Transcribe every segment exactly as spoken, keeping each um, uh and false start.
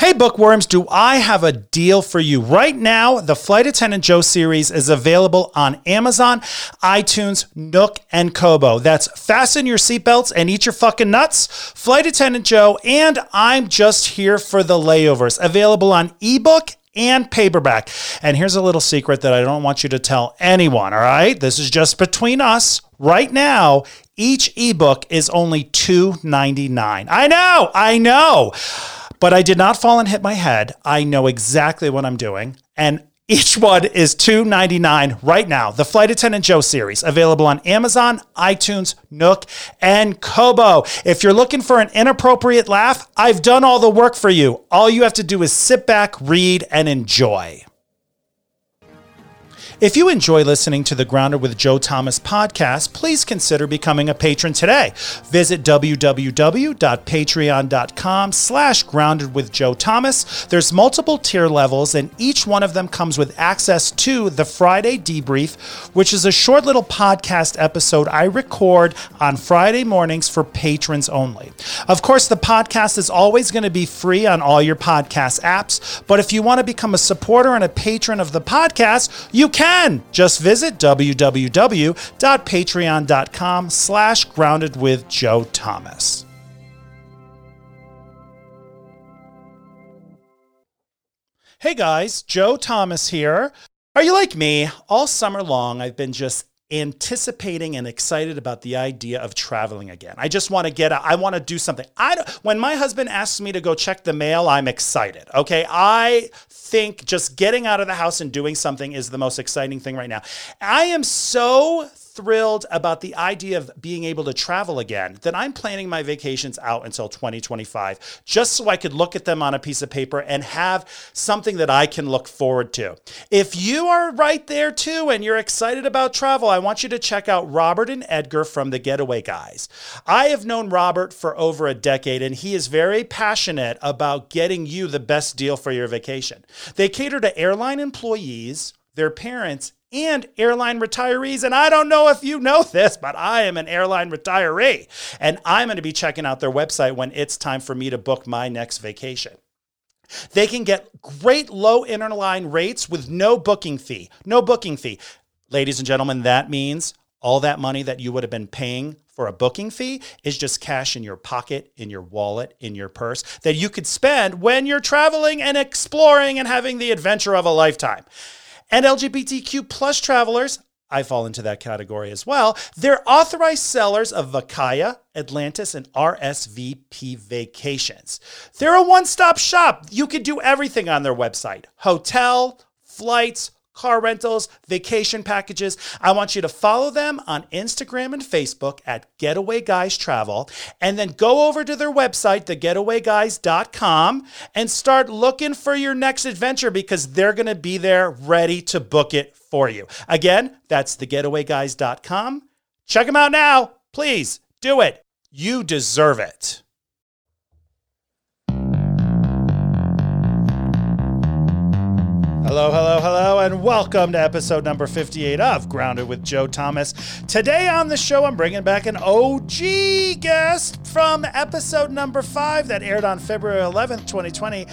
Hey, bookworms, do I have a deal for you? Right now, the Flight Attendant Joe series is available on Amazon, iTunes, Nook, and Kobo. That's Fasten Your Seatbelts and Eat Your Fucking Nuts, Flight Attendant Joe, and I'm Just Here for the Layovers, available on ebook and paperback. And here's a little secret that I don't want you to tell anyone, all right? This is just between us. Right now, each ebook is only two dollars and ninety-nine cents. I know, I know, but I did not fall and hit my head. I know exactly what I'm doing. And each one is two dollars and ninety-nine cents right now. The Flight Attendant Joe series, available on Amazon, iTunes, Nook, and Kobo. If you're looking for an inappropriate laugh, I've done all the work for you. All you have to do is sit back, read, and enjoy. If you enjoy listening to the Grounded with Joe Thomas podcast, please consider becoming a patron today. Visit www.patreon.com slash grounded with Joe Thomas. There's multiple tier levels, and each one of them comes with access to the Friday Debrief, which is a short little podcast episode I record on Friday mornings for patrons only. Of course, the podcast is always going to be free on all your podcast apps, but if you want to become a supporter and a patron of the podcast, you can. Just visit www.patreon.com slash grounded with Joe Thomas. Hey guys, Joe Thomas here. Are you like me? All summer long, I've been just anticipating and excited about the idea of traveling again. I just want to get out. I want to do something. I don't, when my husband asks me to go check the mail, I'm excited. Okay. I think just getting out of the house and doing something is the most exciting thing right now. I am so thrilled about the idea of being able to travel again that I'm planning my vacations out until twenty twenty-five, just so I could look at them on a piece of paper and have something that I can look forward to. If you are right there too and you're excited about travel, I want you to check out Robert and Edgar from The Getaway Guys. I have known Robert for over a decade, and he is very passionate about getting you the best deal for your vacation. They cater to airline employees, their parents, and airline retirees. And I don't know if you know this, but I am an airline retiree, and I'm going to be checking out their website when it's time for me to book my next vacation. They can get great low interline rates with no booking fee, no booking fee. Ladies and gentlemen, that means all that money that you would have been paying for a booking fee is just cash in your pocket, in your wallet, in your purse that you could spend when you're traveling and exploring and having the adventure of a lifetime. And L G B T Q plus travelers, I fall into that category as well, they're authorized sellers of Vacaya, Atlantis, and R S V P vacations. They're a one-stop shop. You can do everything on their website. Hotel, flights, car rentals, vacation packages. I want you to follow them on Instagram and Facebook at Getaway Guys Travel, and then go over to their website, the getaway guys dot com, and start looking for your next adventure, because they're going to be there ready to book it for you. Again, that's the getaway guys dot com. Check them out now. Please do it. You deserve it. Hello, hello, hello, and welcome to episode number fifty-eight of Grounded with Joe Thomas. Today on the show, I'm bringing back an O G guest from episode number five that aired on February eleventh, twenty twenty.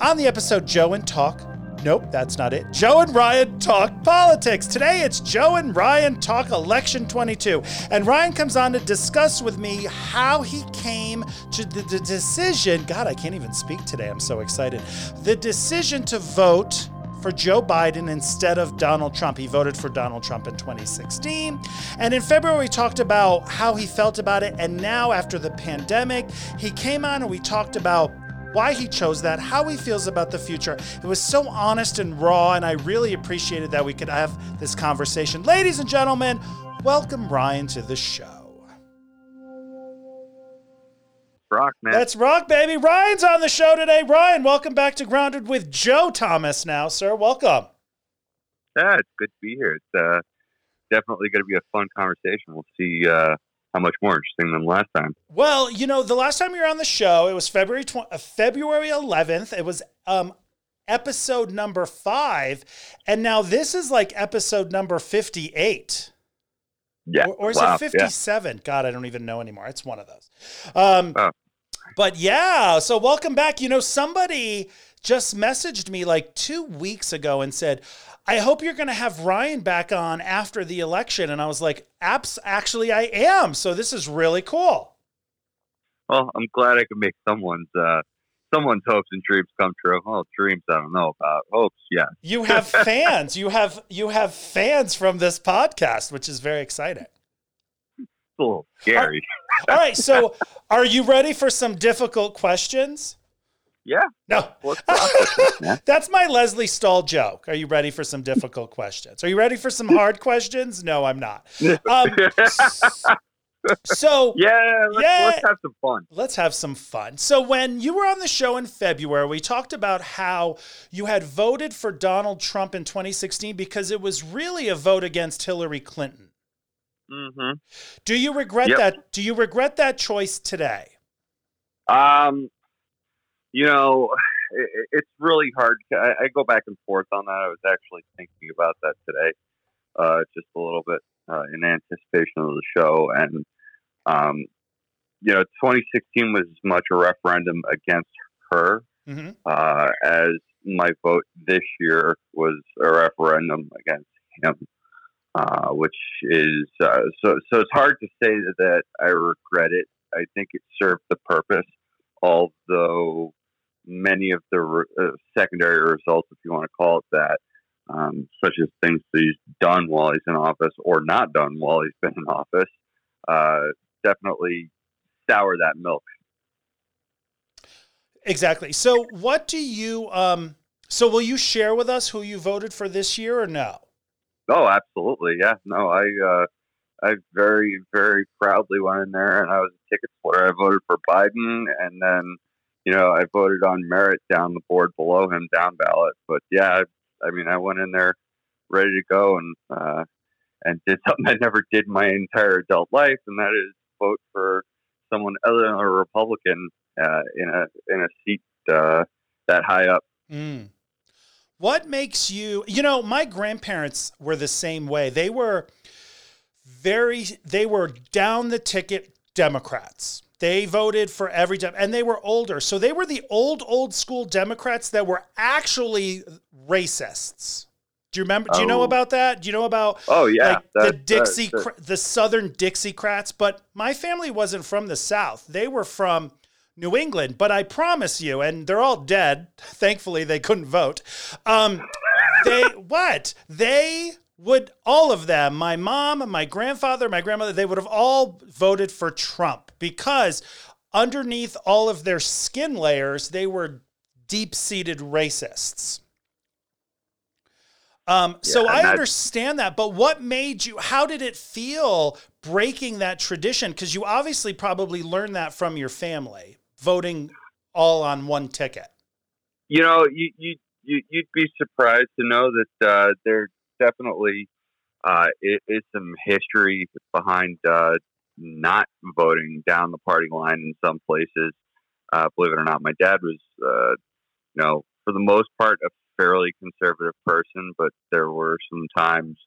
On the episode, Joe and Talk. Nope, that's not it. Joe and Ryan Talk Politics. Today, it's Joe and Ryan Talk Election twenty-two. And Ryan comes on to discuss with me how he came to the, the decision. God, I can't even speak today. I'm so excited. The decision to vote for Joe Biden instead of Donald Trump. He voted for Donald Trump in twenty sixteen. And in February, we talked about how he felt about it. And now after the pandemic, he came on and we talked about why he chose that, how he feels about the future. It was so honest and raw, and I really appreciated that we could have this conversation. Ladies and gentlemen, welcome Ryan to the show. Rock, man. Let's rock, baby. Ryan's on the show today. Ryan, welcome back to Grounded with Joe Thomas now, sir. Welcome. Yeah, it's good to be here. It's uh, definitely going to be a fun conversation. We'll see uh, how much more interesting than last time. Well, you know, the last time you were on the show, it was February tw- February eleventh. It was um, episode number five, and now this is like episode number fifty-eight. Yeah. Or, or is wow. it fifty-seven? Yeah. God, I don't even know anymore. It's one of those. Um, oh. But yeah, so welcome back. You know, somebody just messaged me like two weeks ago and said, I hope you're going to have Ryan back on after the election. And I was like, "Apps, actually I am. So this is really cool. Well, I'm glad I could make someone's, uh, someone's hopes and dreams come true. Oh, dreams, I don't know about. Hopes, yeah. You have fans. you have you have fans from this podcast, which is very exciting. It's a little scary. All, all right, so are you ready for some difficult questions? Yeah. No. That's my Leslie Stahl joke. Are you ready for some difficult questions? Are you ready for some hard questions? No, I'm not. Um, so yeah let's, yeah, let's have some fun. Let's have some fun. So when you were on the show in February, we talked about how you had voted for Donald Trump in twenty sixteen because it was really a vote against Hillary Clinton. Mm-hmm. Do you regret yep. that? Do you regret that choice today? Um. You know, it, it's really hard. I, I go back and forth on that. I was actually thinking about that today, uh, just a little bit uh, in anticipation of the show. And, um, you know, twenty sixteen was as much a referendum against her mm-hmm. uh, as my vote this year was a referendum against him, uh, which is uh, so, so it's hard to say that, that I regret it. I think it served the purpose, although many of the re- uh, secondary results, if you want to call it that, um, such as things that he's done while he's in office or not done while he's been in office, uh, definitely sour that milk. Exactly. So what do you, um, so will you share with us who you voted for this year or no? Oh, absolutely. Yeah, no, I, uh, I very, very proudly went in there and I was a ticket splitter. I voted for Biden and then, you know, I voted on merit down the board below him, down ballot. But yeah, I, I mean, I went in there ready to go and uh, and did something I never did my entire adult life, and that is vote for someone other than a Republican uh, in a in a seat uh, that high up. Mm. What makes you? You know, my grandparents were the same way. They were very. They were down the ticket Democrats. They voted for every Dem- and they were older. So they were the old, old school Democrats that were actually racists. Do you remember? Oh. Do you know about that? Do you know about oh, yeah. like, that, the Dixie, that, that. the Southern Dixiecrats? But my family wasn't from the South. They were from New England. But I promise you, and they're all dead. Thankfully, they couldn't vote. Um, they, what? They would, all of them, my mom, my grandfather, my grandmother, they would have all voted for Trump because underneath all of their skin layers, they were deep-seated racists. Um, yeah, so I understand that, but what made you, how did it feel breaking that tradition? Because you obviously probably learned that from your family, voting all on one ticket. You know, you, you, you, you'd be surprised to know that uh, they're, Definitely, uh, it is some history behind uh, not voting down the party line in some places. Uh, believe it or not, my dad was, uh, you know, for the most part, a fairly conservative person, but there were some times,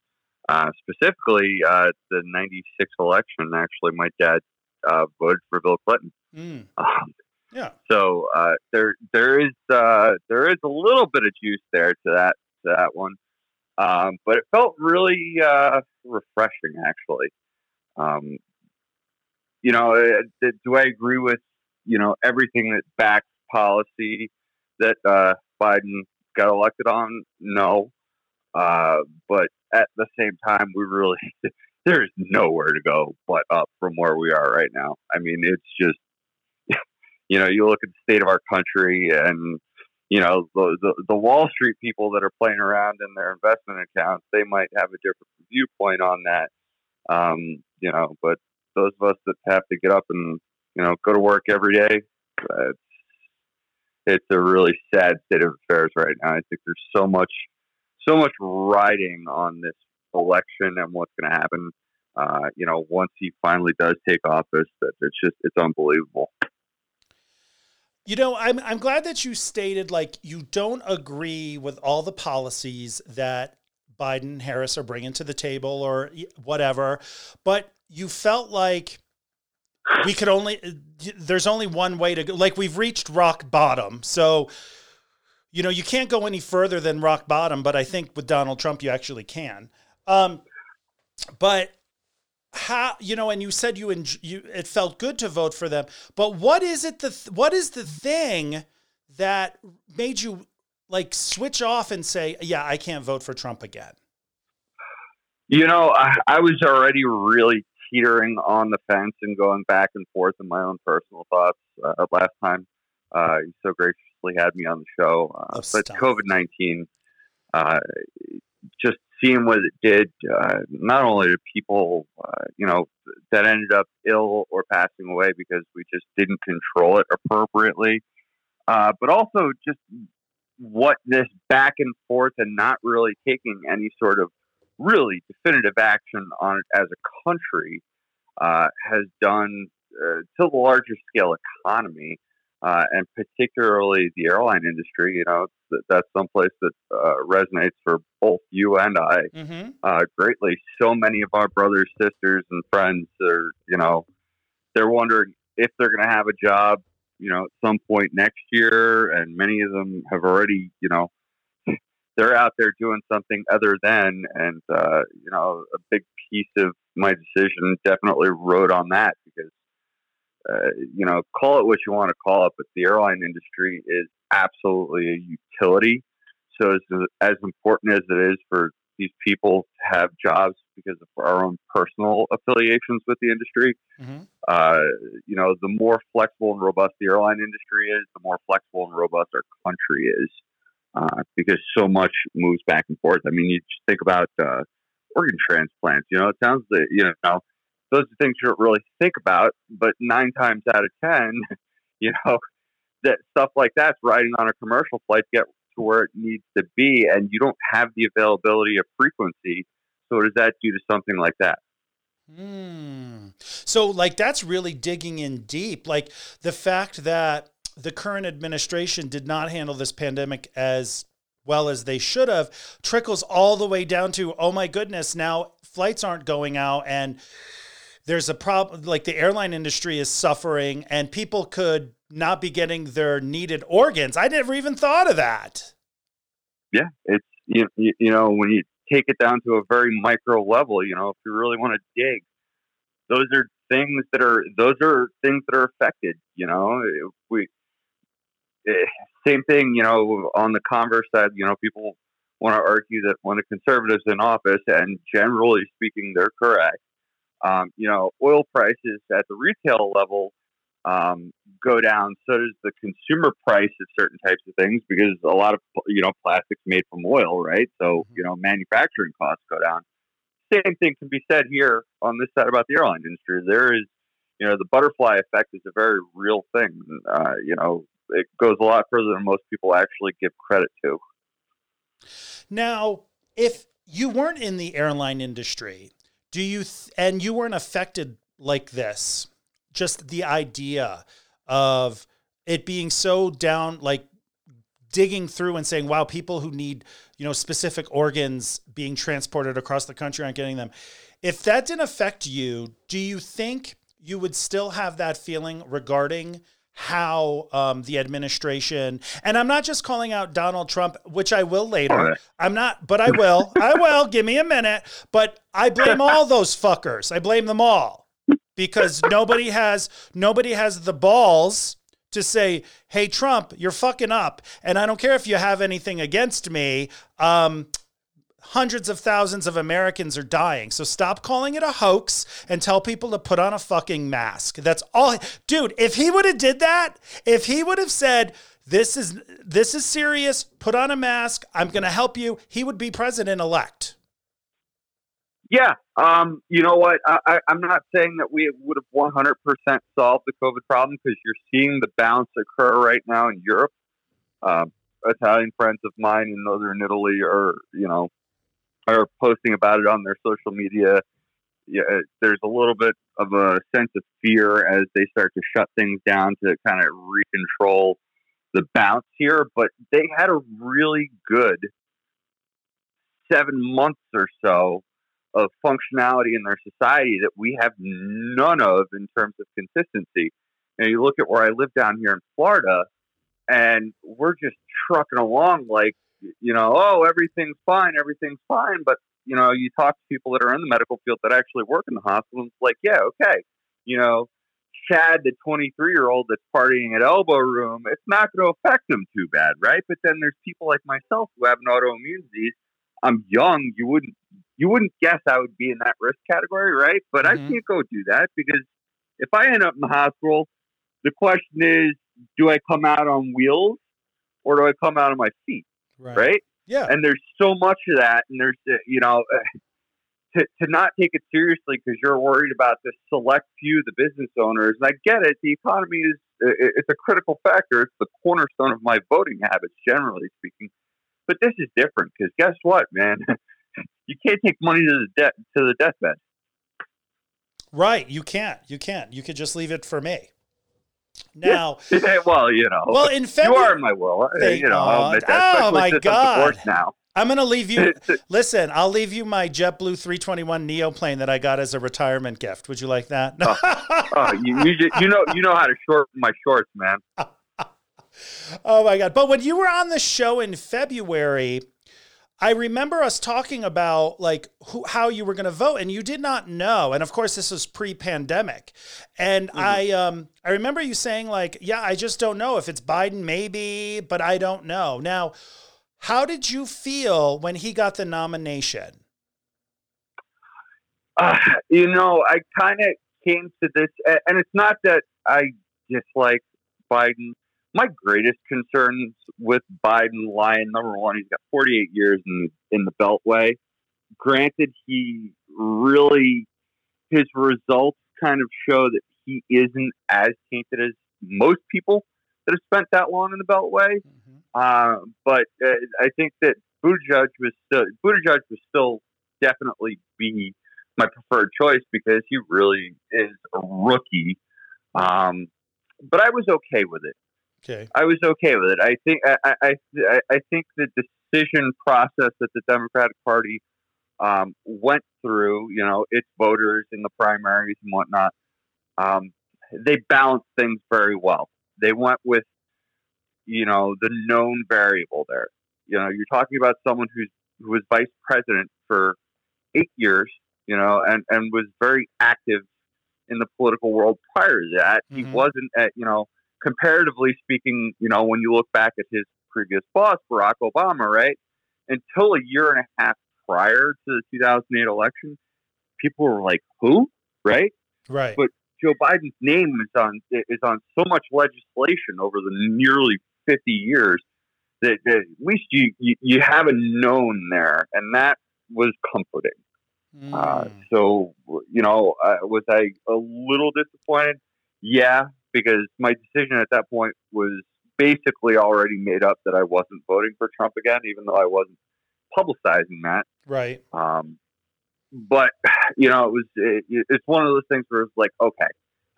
uh, specifically uh, the ninety-six election, actually, my dad uh, voted for Bill Clinton. Mm. Um, yeah. So uh, there, there is, uh, there is a little bit of juice there to that, to that one. Um, but it felt really, uh, refreshing actually. Um, you know, uh, do I agree with, you know, everything that backs policy that, uh, Biden got elected on? No. Uh, but at the same time, we really, there's nowhere to go but up from where we are right now. I mean, it's just, you know, you look at the state of our country and, you know, the, the the Wall Street people that are playing around in their investment accounts, they might have a different viewpoint on that. Um, you know, but those of us that have to get up and, you know, go to work every day, uh, it's a really sad state of affairs right now. I think there's so much, so much riding on this election and what's going to happen, uh, you know, once he finally does take office, that it's just, it's unbelievable. You know, I'm I'm glad that you stated, like, you don't agree with all the policies that Biden and Harris are bringing to the table or whatever, but you felt like we could only, there's only one way to go. Like, we've reached rock bottom. So, you know, you can't go any further than rock bottom, but I think with Donald Trump, you actually can. Um, but how, you know, and you said you, en- you, it felt good to vote for them, but what is it, the th- what is the thing that made you like switch off and say, yeah, I can't vote for Trump again? You know, I, I was already really teetering on the fence and going back and forth in my own personal thoughts. Uh, last time, uh, you so graciously had me on the show, uh, oh, but COVID nineteen, uh, just seeing what it did, uh, not only to people, uh, you know, that ended up ill or passing away because we just didn't control it appropriately, uh, but also just what this back and forth and not really taking any sort of really definitive action on it as a country uh, has done uh, to the larger scale economy uh, and particularly the airline industry. You know, th- that's someplace that uh, resonates for both you and I mm-hmm. uh, greatly. So many of our brothers, sisters and friends are, you know, they're wondering if they're going to have a job, you know, at some point next year. And many of them have already, you know, they're out there doing something other than, and, uh, you know, a big piece of my decision definitely rode on that because, uh, you know, call it what you want to call it, but the airline industry is absolutely a utility. So as, as important as it is for these people to have jobs because of our own personal affiliations with the industry, mm-hmm. uh, you know, the more flexible and robust the airline industry is, the more flexible and robust our country is. Uh, because so much moves back and forth. I mean, you just think about uh, organ transplants. You know, it sounds that, you know, those are things you don't really think about, but nine times out of ten, you know, that stuff like that's riding on a commercial flight to get to where it needs to be, and you don't have the availability of frequency. So what does that do to something like that? Mm. So, like, that's really digging in deep. Like, the fact that the current administration did not handle this pandemic as well as they should have trickles all the way down to, oh my goodness, now flights aren't going out and there's a problem, like the airline industry is suffering and people could not be getting their needed organs. I never even thought of that. Yeah. It's, you, you know, when you take it down to a very micro level, you know, if you really want to dig, those are things that are, those are things that are affected, you know, we, same thing, you know, on the converse side, you know, people want to argue that when a conservative's in office, and generally speaking, they're correct, um, you know, oil prices at the retail level um, go down. So does the consumer price of certain types of things, because a lot of, you know, plastics made from oil, right? So, you know, manufacturing costs go down. Same thing can be said here on this side about the airline industry. There is, you know, the butterfly effect is a very real thing. Uh, you know, it goes a lot further than most people actually give credit to. Now, if you weren't in the airline industry, do you, th- and you weren't affected like this, just the idea of it being so down, like digging through and saying, wow, people who need, you know, specific organs being transported across the country aren't getting them. If that didn't affect you, do you think you would still have that feeling regarding how um, the administration, and I'm not just calling out Donald Trump, which I will later. All right. I'm not, but I will, I will give me a minute, but I blame all those fuckers. I blame them all because nobody has, nobody has the balls to say, hey, Trump, you're fucking up. And I don't care if you have anything against me. Um, hundreds of thousands of Americans are dying. So stop calling it a hoax and tell people to put on a fucking mask. That's all. Dude, if he would have did that, if he would have said, this is this is serious, put on a mask, I'm going to help you, he would be president-elect. Yeah. Um, you know what? I, I, I'm not saying that we would have one hundred percent solved the COVID problem because you're seeing the bounce occur right now in Europe. Um, Italian friends of mine in Northern Italy are, you know, are posting about it on their social media. Yeah, there's a little bit of a sense of fear as they start to shut things down to kind of recontrol the bounce here. But they had a really good seven months or so of functionality in their society that we have none of in terms of consistency. And you look at where I live down here in Florida, and we're just trucking along like, you know, oh, everything's fine, everything's fine. But, you know, you talk to people that are in the medical field that actually work in the hospital, and it's like, yeah, okay, you know, Chad, the twenty-three-year-old that's partying at Elbow Room, it's not going to affect them too bad, right? But then there's people like myself who have an autoimmune disease. I'm young. You wouldn't you wouldn't guess I would be in that risk category, right? But mm-hmm. I can't go do that, because if I end up in the hospital, the question is, do I come out on wheels or do I come out on my feet, right? right? Yeah. And there's so much of that, and there's, you know... To, to not take it seriously because you're worried about the select few, the business owners. And I get it. The economy is, it's a critical factor. It's the cornerstone of my voting habits, generally speaking. But this is different, because guess what, man? You can't take money to the debt to the deathbed. Right. You can't. You can't. You could just leave it for me. Now, yeah. Well, you know, well, in February, you are in my will. They, you know, uh, oh my God. Now. I'm going to leave you. Listen, I'll leave you my JetBlue three twenty-one neoplane that I got as a retirement gift. Would you like that? No. oh, oh, you, you, just, you know, you know how to shorten my shorts, man. Oh my God. But when you were on the show in February, I remember us talking about like who, how you were going to vote, and you did not know. And of course this was pre-pandemic. And mm-hmm. I, um, I remember you saying like, yeah, I just don't know if it's Biden, maybe, but I don't know. Now, how did you feel when he got the nomination? Uh, you know, I kind of came to this, and it's not that I dislike Biden. My greatest concerns with Biden lie in number one, he's got forty-eight years in, in the Beltway. Granted, he really, his results kind of show that he isn't as tainted as most people that have spent that long in the Beltway. Mm-hmm. Uh, but uh, I think that Buttigieg was still, Buttigieg was still definitely be my preferred choice, because he really is a rookie. Um, but I was okay with it. Okay, I was okay with it. I think I I, I, I think the decision process that the Democratic Party um, went through, you know, its voters in the primaries and whatnot, um, they balanced things very well. They went with, you know, the known variable there. You know, you're talking about someone who's who was vice president for eight years, you know, and, and was very active in the political world prior to that. Mm-hmm. He wasn't at, you know, comparatively speaking, you know, when you look back at his previous boss, Barack Obama, right? Until a year and a half prior to the two thousand eight election, people were like, who? Right? Right. But Joe Biden's name is on is on so much legislation over the nearly fifty years that, that at least you, you, you have a known there, and that was comforting. Mm. Uh, so, you know, uh, was I a little disappointed? Yeah, because my decision at that point was basically already made up that I wasn't voting for Trump again, even though I wasn't publicizing that. Right. Um, But, you know, it was it, it's one of those things where it's like, okay,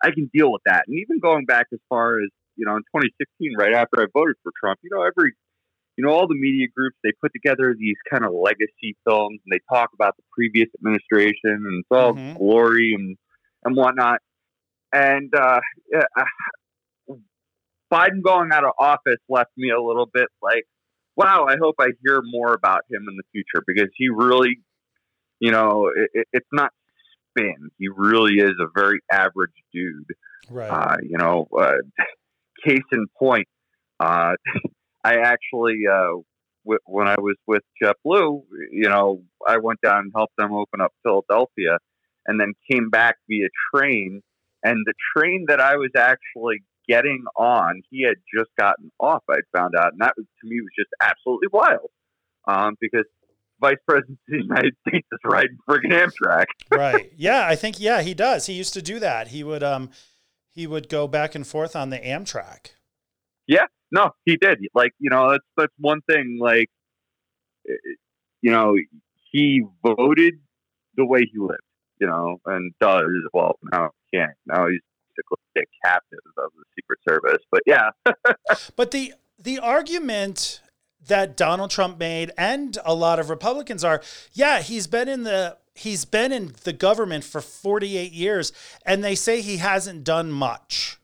I can deal with that. And even going back as far as, you know, in twenty sixteen, right after I voted for Trump, you know, every, you know, all the media groups, they put together these kind of legacy films, and they talk about the previous administration, and it's all mm-hmm. glory and, and whatnot. And uh, yeah, Biden going out of office left me a little bit like, wow, I hope I hear more about him in the future, because he really... You know, it, it's not spin. He really is a very average dude. Right. Uh, you know, uh, case in point, uh, I actually, uh, w- when I was with JetBlue, you know, I went down and helped them open up Philadelphia, and then came back via train. And the train that I was actually getting on, he had just gotten off, I found out. And that was, to me was just absolutely wild, um, because Vice President of the United States is riding friggin' Amtrak. Right. Yeah, I think, yeah, he does. He used to do that. He would um, he would go back and forth on the Amtrak. Yeah, no, he did. Like, you know, that's, that's one thing. Like, you know, he voted the way he lived, you know, and does. Well, now he can't. Now he's a captive of the Secret Service. But, yeah. But the the argument... that Donald Trump made, and a lot of Republicans are, yeah, he's been in the he's been in the government for forty-eight years, and they say he hasn't done much.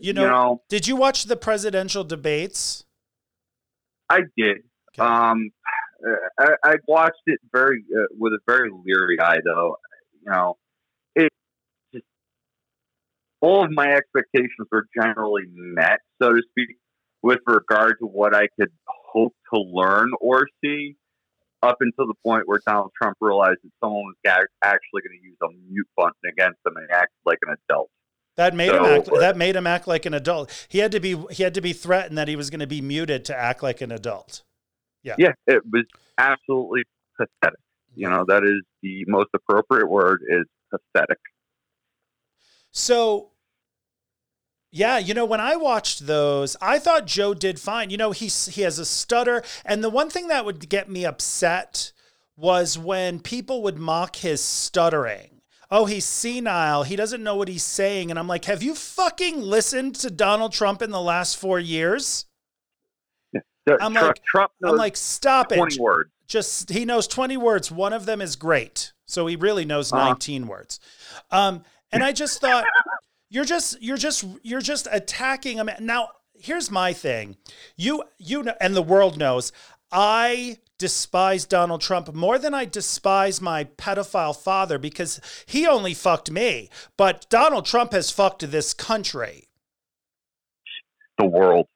You know, you know did you watch the presidential debates? I did. Okay. Um, I, I watched it very uh, with a very leery eye, though. You know, it just, all of my expectations were generally met, so to speak, with regard to what I could hope to learn or see, up until the point where Donald Trump realized that someone was actually going to use a mute button against him and act like an adult. That made so, him act, that made him act like an adult. He had to be he had to be threatened that he was going to be muted to act like an adult. Yeah, yeah, it was absolutely pathetic. You know, that is the most appropriate word, is pathetic. So, yeah, you know, when I watched those, I thought Joe did fine. You know, he he has a stutter, and the one thing that would get me upset was when people would mock his stuttering. Oh, he's senile. He doesn't know what he's saying. And I'm like, have you fucking listened to Donald Trump in the last four years? Yeah. I'm, Trump, like, Trump knows I'm like, stop twenty it. twenty words. Just, he knows twenty words. One of them is great. So he really knows uh-huh. nineteen words. Um, and I just thought, you're just, you're just, you're just attacking him. Now, here's my thing. You, you know, and the world knows, I despise Donald Trump more than I despise my pedophile father, because he only fucked me, but Donald Trump has fucked this country. The world.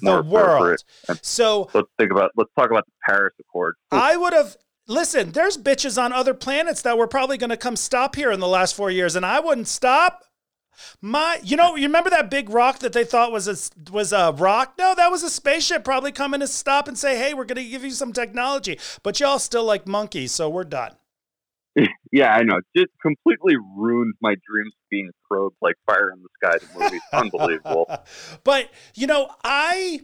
The world. So let's think about, let's talk about the Paris Accord. I would have, listen, there's bitches on other planets that were probably going to come stop here in the last four years. And I wouldn't stop. My, you know, you remember that big rock that they thought was a was a rock? No, that was a spaceship probably coming to stop and say, "Hey, we're going to give you some technology," but y'all still like monkeys, so we're done. Yeah, I know. Just completely ruined my dreams of being probed like Fire in the Sky, the movie. Unbelievable. But you know, I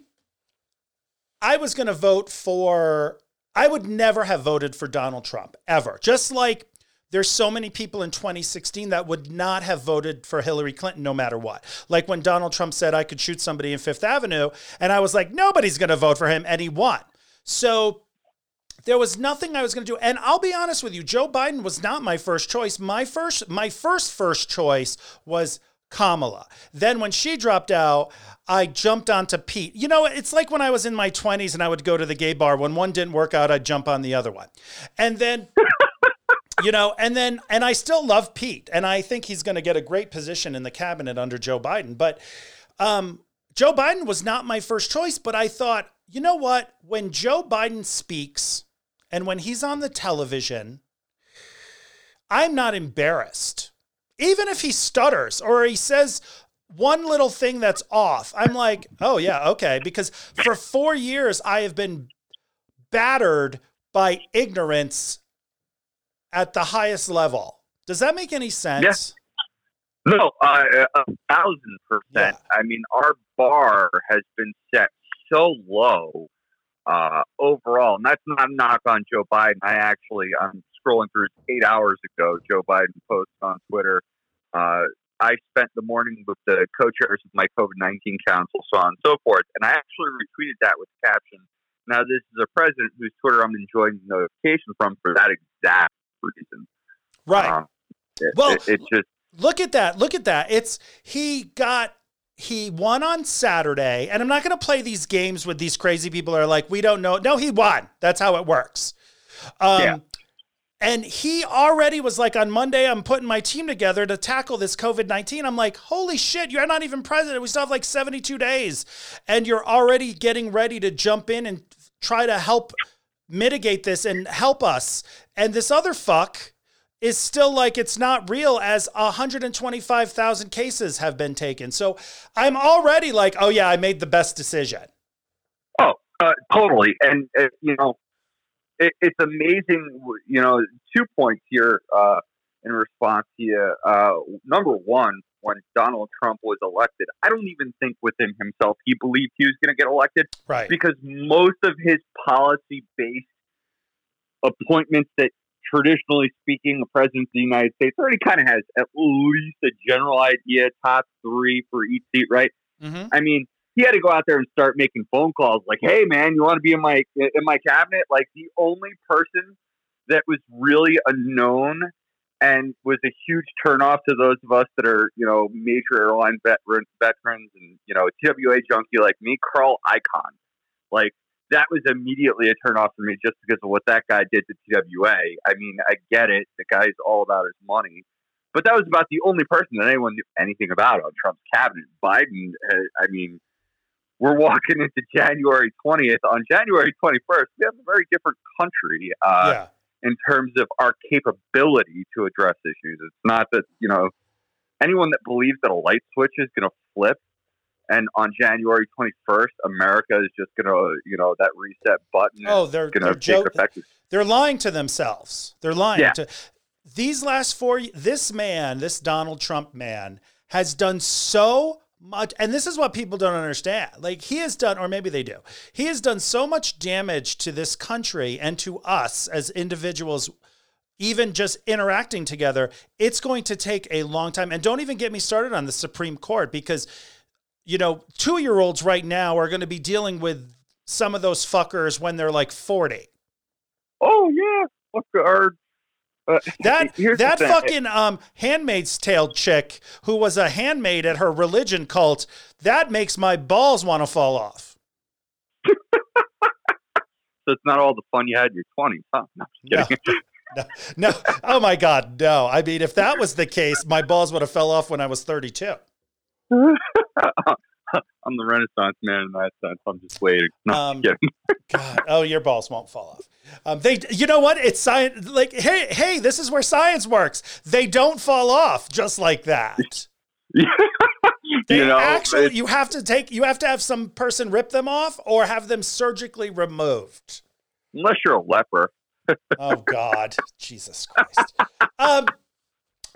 I was going to vote for. I would never have voted for Donald Trump ever. Just like. There's so many people in twenty sixteen that would not have voted for Hillary Clinton no matter what. Like when Donald Trump said I could shoot somebody in Fifth Avenue, and I was like, nobody's going to vote for him, and he won. So there was nothing I was going to do. And I'll be honest with you, Joe Biden was not my first choice. My first, my first, first choice was Kamala. Then when she dropped out, I jumped onto Pete. You know, it's like when I was in my twenties and I would go to the gay bar. When one didn't work out, I'd jump on the other one. And then... You know, and then, and I still love Pete, and I think he's going to get a great position in the cabinet under Joe Biden. But um, Joe Biden was not my first choice, but I thought, you know what? When Joe Biden speaks and when he's on the television, I'm not embarrassed. Even if he stutters or he says one little thing that's off, I'm like, oh yeah, okay. Because for four years, I have been battered by ignorance at the highest level. Does that make any sense? Yes. No, uh, a thousand percent. Yeah. I mean, our bar has been set so low uh, overall, and that's not a knock on Joe Biden. I actually, I'm scrolling through eight hours ago, Joe Biden posted on Twitter, uh, I spent the morning with the co-chairs of my covid nineteen council, so on and so forth, and I actually retweeted that with the caption, now this is a president whose Twitter I'm enjoying the notification from for that exact reason. Right. Um, it, well, it, it just look at that. Look at that. It's he got he won on Saturday, and I'm not going to play these games with these crazy people who are like, we don't know. No, he won. That's how it works. Um, yeah. And he already was like, on Monday, I'm putting my team together to tackle this covid nineteen. I'm like, holy shit, you're not even president. We still have like seventy-two days, and you're already getting ready to jump in and try to help mitigate this and help us. And this other fuck is still like, it's not real, as one hundred twenty-five thousand cases have been taken. So I'm already like, oh yeah, I made the best decision. Oh, uh, totally. And uh, you know, it, it's amazing, you know, two points here uh, in response to you. Uh, number one, when Donald Trump was elected, I don't even think within himself he believed he was going to get elected, right? Because most of his policy-based appointments that, traditionally speaking, the president of the United States already kind of has at least a general idea, top three for each seat, right? Mm-hmm. I mean, he had to go out there and start making phone calls like, hey, man, you want to be in my in my cabinet? Like, the only person that was really unknown and was a huge turnoff to those of us that are, you know, major airline veteran, veterans and, you know, a T W A junkie like me, Carl Icahn. Like, that was immediately a turnoff for me just because of what that guy did to T W A. I mean, I get it. The guy's all about his money. But that was about the only person that anyone knew anything about on Trump's cabinet. Biden, I mean, we're walking into January twentieth. On January twenty-first, we have a very different country uh, yeah. in terms of our capability to address issues. It's not that, you know, anyone that believes that a light switch is going to flip and on January twenty-first, America is just going to, you know, that reset button oh, they're, is going to take effect. They're lying to themselves. They're lying yeah. to These last four, this man, this Donald Trump man, has done so much, and this is what people don't understand. Like, he has done, or maybe they do, he has done so much damage to this country and to us as individuals, even just interacting together. It's going to take a long time. And don't even get me started on the Supreme Court, because, you know, two-year-olds right now are going to be dealing with some of those fuckers when they're like forty. Oh, yeah. Fuck our- Uh, that that fucking um, Handmaid's Tale chick who was a handmaid at her religion cult, that makes my balls want to fall off. So it's not all the fun you had in your twenties, huh? No, I'm kidding. No, no, no. Oh, my God, no. I mean, if that was the case, my balls would have fell off when I was thirty-two. I'm the Renaissance man in that sense. I'm just waiting. No, um, God, oh, your balls won't fall off. Um, they, you know what? It's science. Like, hey, hey, this is where science works. They don't fall off just like that. They you know, actually, you have to take, you have to have some person rip them off or have them surgically removed. Unless you're a leper. Oh God, Jesus Christ. Um,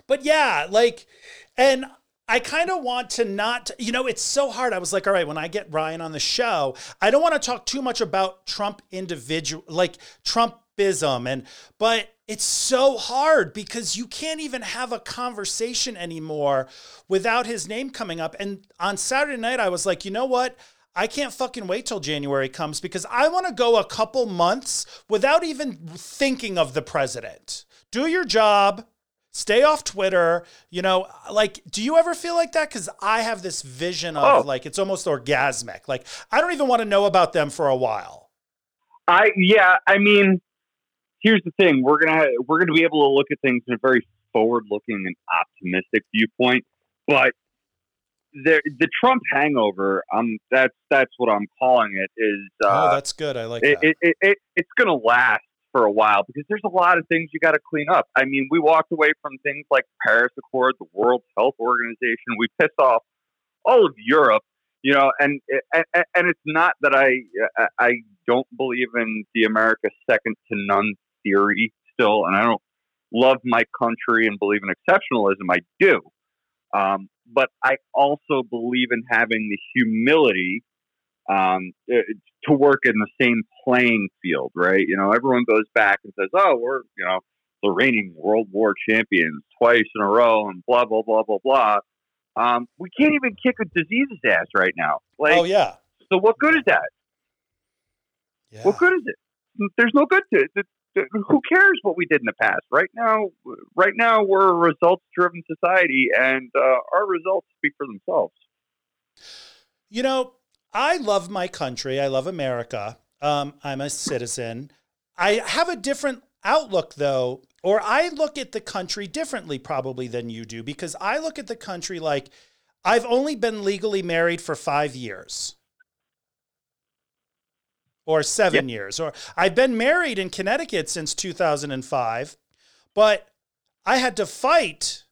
but yeah, like, and. I kind of want to not, you know, it's so hard. I was like, all right, when I get Ryan on the show, I don't want to talk too much about Trump individual, like Trumpism. And, but it's so hard because you can't even have a conversation anymore without his name coming up. And on Saturday night, I was like, you know what? I can't fucking wait till January comes because I want to go a couple months without even thinking of the president. Do your job. Stay off Twitter, you know, like, do you ever feel like that? Because I have this vision of, oh. like, it's almost orgasmic. Like, I don't even want to know about them for a while. I, yeah, I mean, here's the thing. We're going to, we're going to be able to look at things in a very forward-looking and optimistic viewpoint. But the, the Trump hangover, um, that's, that's what I'm calling it, is... Uh, oh, that's good. I like it, that. It, it, it, it's going to last for a while because there's a lot of things you got to clean up. I mean, we walked away from things like Paris Accord, the World Health Organization. We pissed off all of Europe, you know, and, and, and it's not that I, I don't believe in the America second to none theory still. And I don't love my country and believe in exceptionalism. I do. Um, but I also believe in having the humility um to work in the same playing field, right? You know, everyone goes back and says, oh, we're, you know, the reigning World War champions twice in a row and blah, blah, blah, blah, blah. Um, we can't even kick a disease's ass right now. Like, oh, yeah. So what good is that? Yeah. What good is it? There's no good to it. Who cares what we did in the past? Right now, right now we're a results-driven society, and uh, our results speak for themselves. You know, I love my country. I love America. Um, I'm a citizen. I have a different outlook, though, or I look at the country differently probably than you do, because I look at the country like I've only been legally married for five years or seven yep. years, or I've been married in Connecticut since two thousand five, but I had to fight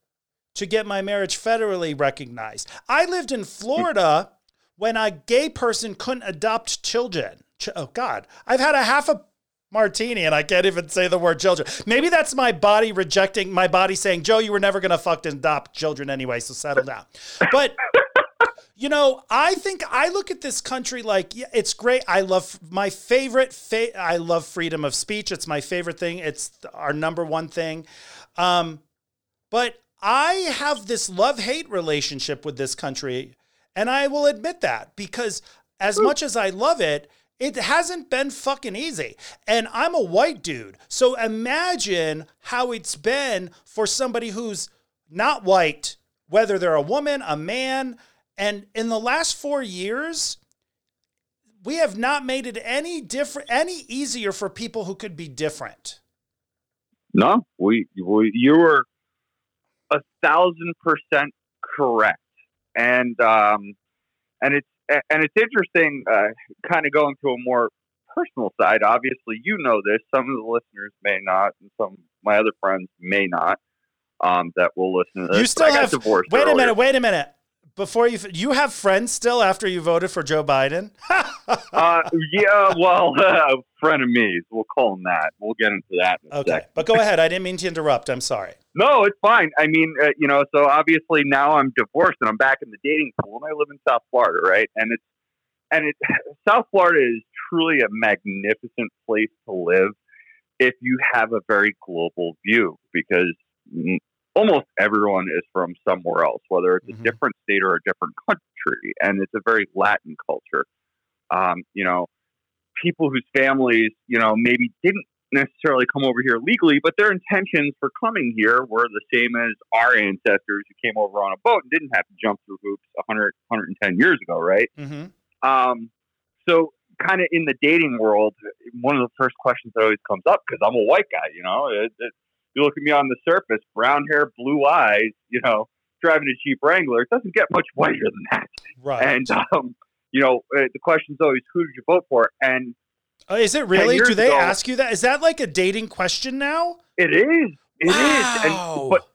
to get my marriage federally recognized. I lived in Florida when a gay person couldn't adopt children. Oh, God. I've had a half a martini and I can't even say the word children. Maybe that's my body rejecting, my body saying, Joe, you were never going to fuck adopt children anyway, so settle down. But, you know, I think I look at this country like, yeah, it's great. I love my favorite, fa- I love freedom of speech. It's my favorite thing. It's our number one thing. Um, but I have this love-hate relationship with this country. And I will admit that because as much as I love it, It hasn't been fucking easy. And I'm a white dude. So imagine how it's been for somebody who's not white, whether they're a woman, a man. And in the last four years, we have not made it any different, any easier for people who could be different. No, we, we you were a thousand percent correct. And, um, and it's, and it's interesting, uh, kind of going to a more personal side. Obviously, you know this. Some of the listeners may not, and some of my other friends may not, um, that will listen to this. You still I have, divorced wait earlier. a minute, wait a minute. Before you, you have friends still after you voted for Joe Biden? uh, yeah, well, uh, friend of me's. We'll call him that. We'll get into that in a okay, second. But go ahead. I didn't mean to interrupt. I'm sorry. No, it's fine. I mean, uh, you know, so obviously now I'm divorced and I'm back in the dating pool, and I live in South Florida, right? And it's and it South Florida is truly a magnificent place to live if you have a very global view, because mm, almost everyone is from somewhere else, whether it's a mm-hmm. different state or a different country. And it's a very Latin culture. Um, you know, people whose families, you know, maybe didn't necessarily come over here legally, but their intentions for coming here were the same as our ancestors who came over on a boat and didn't have to jump through hoops one hundred, one hundred ten years ago, right? Mm-hmm. Um, so kind of in the dating world, one of the first questions that always comes up, because I'm a white guy, you know, it, it, you look at me on the surface, brown hair, blue eyes, you know, driving a Jeep Wrangler. It doesn't get much whiter than that. Right. And, um, you know, uh, the question's always, who did you vote for? And uh, is it really? Do they ago, ask you that? Is that like a dating question now? It is. It wow. is. And, but,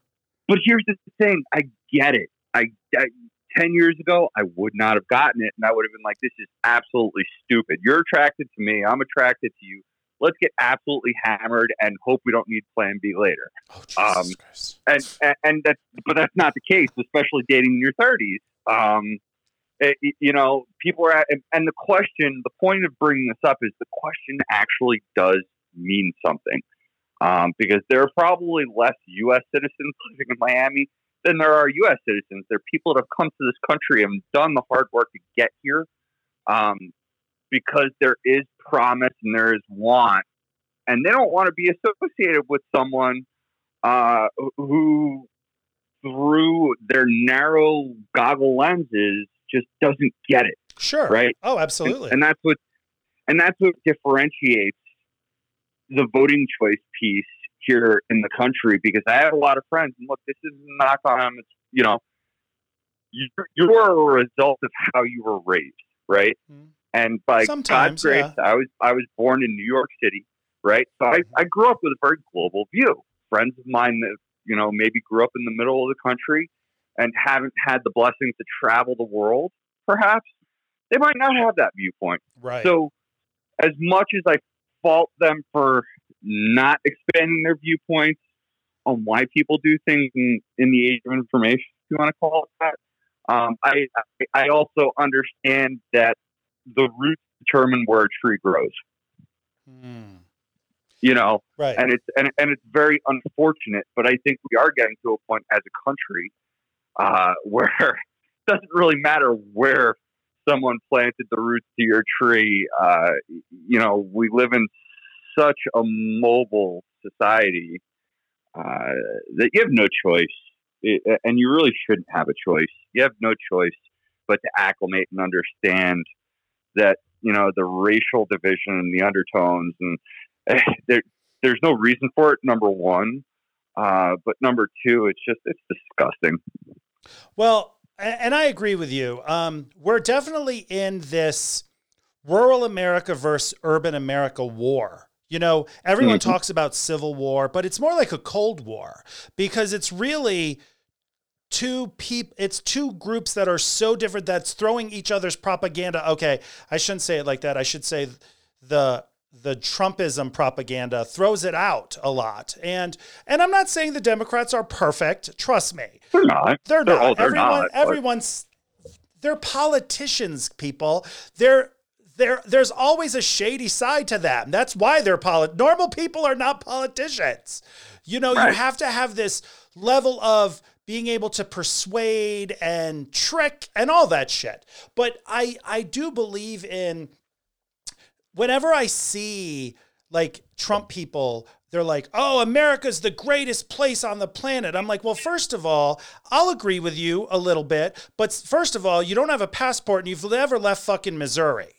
but here's the thing. I get it. I, I ten years ago, I would not have gotten it. And I would have been like, this is absolutely stupid. You're attracted to me. I'm attracted to you. Let's get absolutely hammered and hope we don't need plan B later. Oh, um, and, and, and that's, but that's not the case, especially dating in your thirties. Um, it, you know, people are at, and the question, the point of bringing this up is the question actually does mean something, um, because there are probably less U S citizens living in Miami than there are U S citizens. There are people that have come to this country and done the hard work to get here. Um, Because there is promise and there is want, and they don't want to be associated with someone uh, who, through their narrow goggle lenses, just doesn't get it. Sure. Right. Oh, absolutely. And, and that's what, and that's what differentiates the voting choice piece here in the country. Because I have a lot of friends, and look, this is not on. It's, you know, you, you're a result of how you were raised, right? Mm-hmm. And by Sometimes, God's grace, yeah. I was I was born in New York City, right? So I, I grew up with a very global view. Friends of mine that, you know, maybe grew up in the middle of the country and haven't had the blessing to travel the world, perhaps, they might not have that viewpoint. Right. So as much as I fault them for not expanding their viewpoints on why people do things in, in the age of information, if you want to call it that, um, I, I also understand that the roots determine where a tree grows, mm. you know, right. and it's, and, and it's very unfortunate, but I think we are getting to a point as a country uh, where it doesn't really matter where someone planted the roots to your tree. Uh, you know, we live in such a mobile society uh, that you have no choice, and you really shouldn't have a choice. You have no choice but to acclimate and understand that, you know, the racial division and the undertones, and uh, there, there's no reason for it, number one. Uh, but number two, it's just, it's disgusting. Well, and I agree with you. Um, we're definitely in this rural America versus urban America war. You know, everyone mm-hmm. talks about civil war, but it's more like a Cold War, because it's really two people, it's two groups that are so different that's throwing each other's propaganda. Okay. I shouldn't say it like that. I should say the, the Trumpism propaganda throws it out a lot. And, and I'm not saying the Democrats are perfect. Trust me. They're not. They're not. They're, oh, they're Everyone, not. Everyone's, they're politicians, people. They're, There, there's always a shady side to them. That's why they're polit. Normal people are not politicians. You know, right. You have to have this level of being able to persuade and trick and all that shit. But I, I do believe in whenever I see like Trump people, they're like, oh, America's the greatest place on the planet. I'm like, well, first of all, I'll agree with you a little bit. But first of all, you don't have a passport and you've never left fucking Missouri.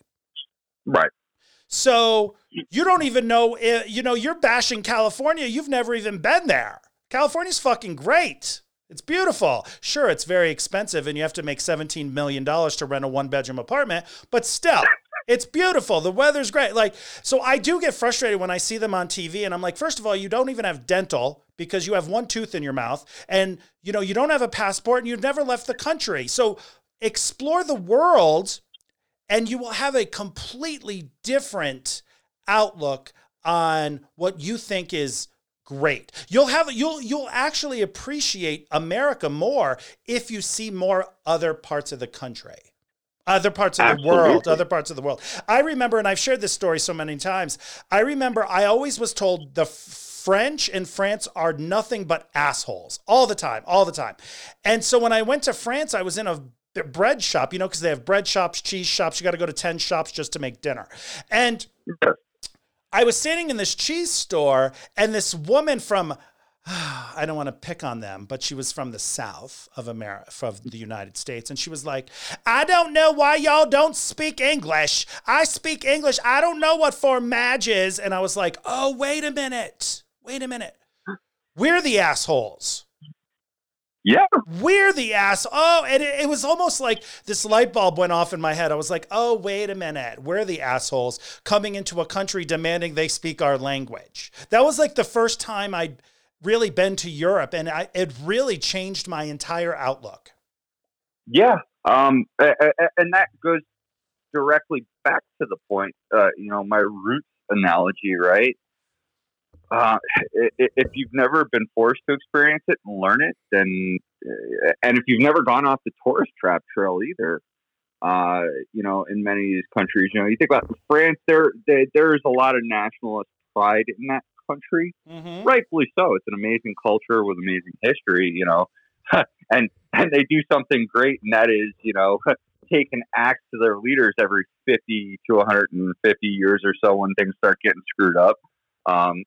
Right. So you don't even know, you know, you're bashing California. You've never even been there. California's fucking great. It's beautiful. Sure, it's very expensive and you have to make seventeen million dollars to rent a one bedroom apartment, but still. It's beautiful. The weather's great. Like, so I do get frustrated when I see them on T V and I'm like, first of all, you don't even have dental because you have one tooth in your mouth and you know, you don't have a passport and you've never left the country. So explore the world and you will have a completely different outlook on what you think is great. You'll have, you'll, you'll actually appreciate America more if you see more other parts of the country. Other parts of the Absolutely. world, other parts of the world. I remember, and I've shared this story so many times, I remember I always was told the French in France are nothing but assholes all the time, all the time. And so when I went to France, I was in a bread shop, you know, because they have bread shops, cheese shops. You got to go to ten shops just to make dinner. And I was standing in this cheese store and this woman from, I don't want to pick on them, but she was from the South of America, from the United States. And she was like, I don't know why y'all don't speak English. I speak English. I don't know what fromage is. And I was like, oh, wait a minute. Wait a minute. We're the assholes. Yeah. We're the ass. Oh, and it, it was almost like this light bulb went off in my head. I was like, oh, wait a minute. We're the assholes coming into a country demanding they speak our language. That was like the first time I'd really been to Europe, and I, it really changed my entire outlook. Yeah. Um, and that goes directly back to the point, uh, you know, my roots analogy, right? Uh, if you've never been forced to experience it and learn it, then, and if you've never gone off the tourist trap trail either, uh, you know, in many of these countries, you know, you think about France, there, they, there's a lot of nationalist pride in that country, mm-hmm. rightfully so. It's an amazing culture with amazing history, you know, and and they do something great, and that is, you know, take an axe to their leaders every fifty to one hundred fifty years or so when things start getting screwed up. Um,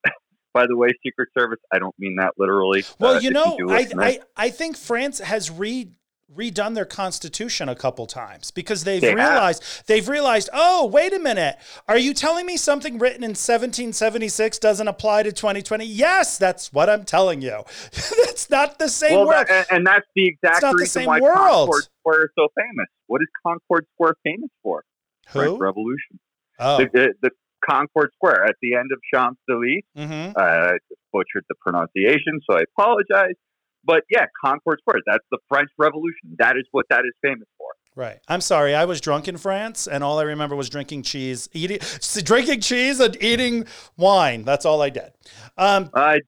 by the way, Secret Service, I don't mean that literally. Well, uh, you know, you I, I I think France has re redone their constitution a couple times because they've they realized have. they've realized, oh, wait a minute. Are you telling me something written in seventeen seventy-six doesn't apply to twenty twenty? Yes, that's what I'm telling you. That's not the same well, world. That, and that's the exact reason the same why world. Concord Square is so famous. What is Concord Square famous for? Who? French Revolution. Oh. The, the, the Concord Square at the end of Champs-Élysées. Mm-hmm. Uh, I just butchered the pronunciation, so I apologize. But yeah, Concord Square, that's the French Revolution. That is what that is famous for. Right. I'm sorry. I was drunk in France, and all I remember was drinking cheese, eating, drinking cheese and eating wine. That's all I did. Um, I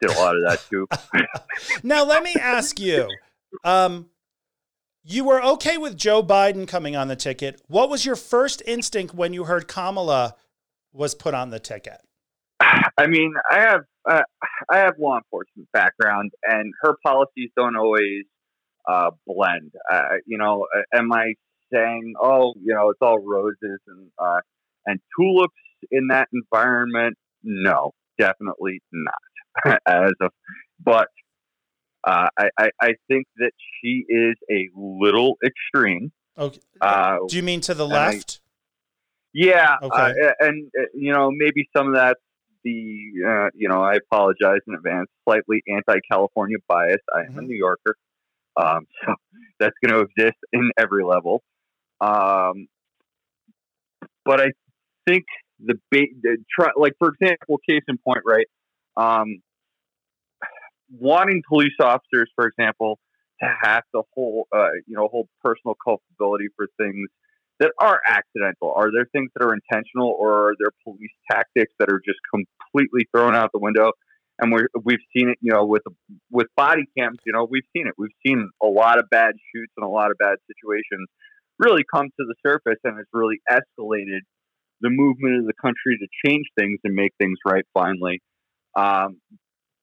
did a lot of that too. Now, let me ask you, um, you were okay with Joe Biden coming on the ticket. What was your first instinct when you heard Kamala was put on the ticket? I mean, I have uh, I have law enforcement background, and her policies don't always uh, blend. Uh, you know, am I saying, oh, you know, it's all roses and uh, and tulips in that environment? No, definitely not. As a, but uh, I, I I think that she is a little extreme. Okay. Uh, Do you mean to the left? I, yeah. Okay. Uh, and you know, maybe some of that. The, uh, you know, I apologize in advance, slightly anti-California bias. I am mm-hmm. a New Yorker. Um, so that's going to exist in every level. Um, but I think the, ba- the try, like, for example, case in point, right? Um, wanting police officers, for example, to have to hold, uh, you know, hold personal culpability for things that are accidental. Are there things that are intentional, or are there police tactics that are just completely thrown out the window? And we're, we've seen it, you know, with with body cams, you know, we've seen it. We've seen a lot of bad shoots and a lot of bad situations really come to the surface, and it's really escalated the movement of the country to change things and make things right finally. Um,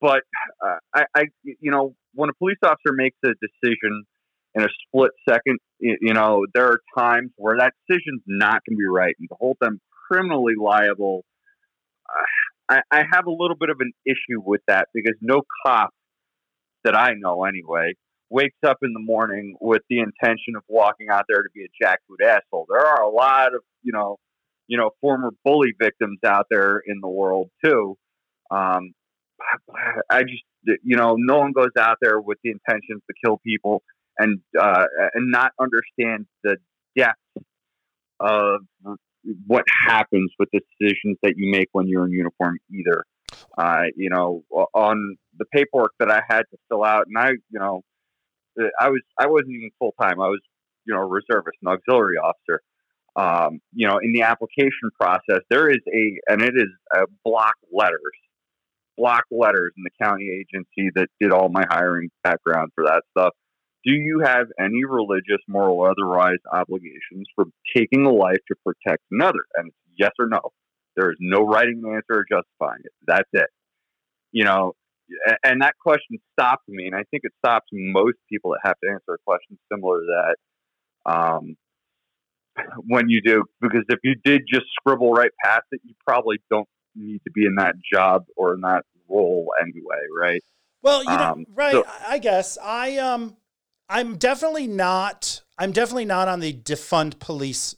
but uh, I, I, you know, when a police officer makes a decision in a split second, you know, there are times where that decision's not going to be right, and to hold them criminally liable, uh, I, I have a little bit of an issue with that, because no cop that I know anyway wakes up in the morning with the intention of walking out there to be a jackboot asshole. There are a lot of, you know, you know, former bully victims out there in the world too. Um, I just, you know, no one goes out there with the intentions to kill people and, uh, and not understand the depth of what happens with the decisions that you make when you're in uniform either. Uh, you know, on the paperwork that I had to fill out, and I, you know, I was, I wasn't even full time. I was, you know, a reservist, an auxiliary officer. Um, you know, in the application process, there is a, and it is a block letters, block letters in the county agency that did all my hiring background for that stuff. Do you have any religious, moral, or otherwise obligations for taking a life to protect another? And yes or no. There is no writing answer or justifying it. That's it. You know, and that question stopped me, and I think it stops most people that have to answer a question similar to that. Um, when you do, because if you did just scribble right past it, you probably don't need to be in that job or in that role anyway, right? Well, you know, um, right? So, I guess I um, I'm definitely not. I'm definitely not on the defund police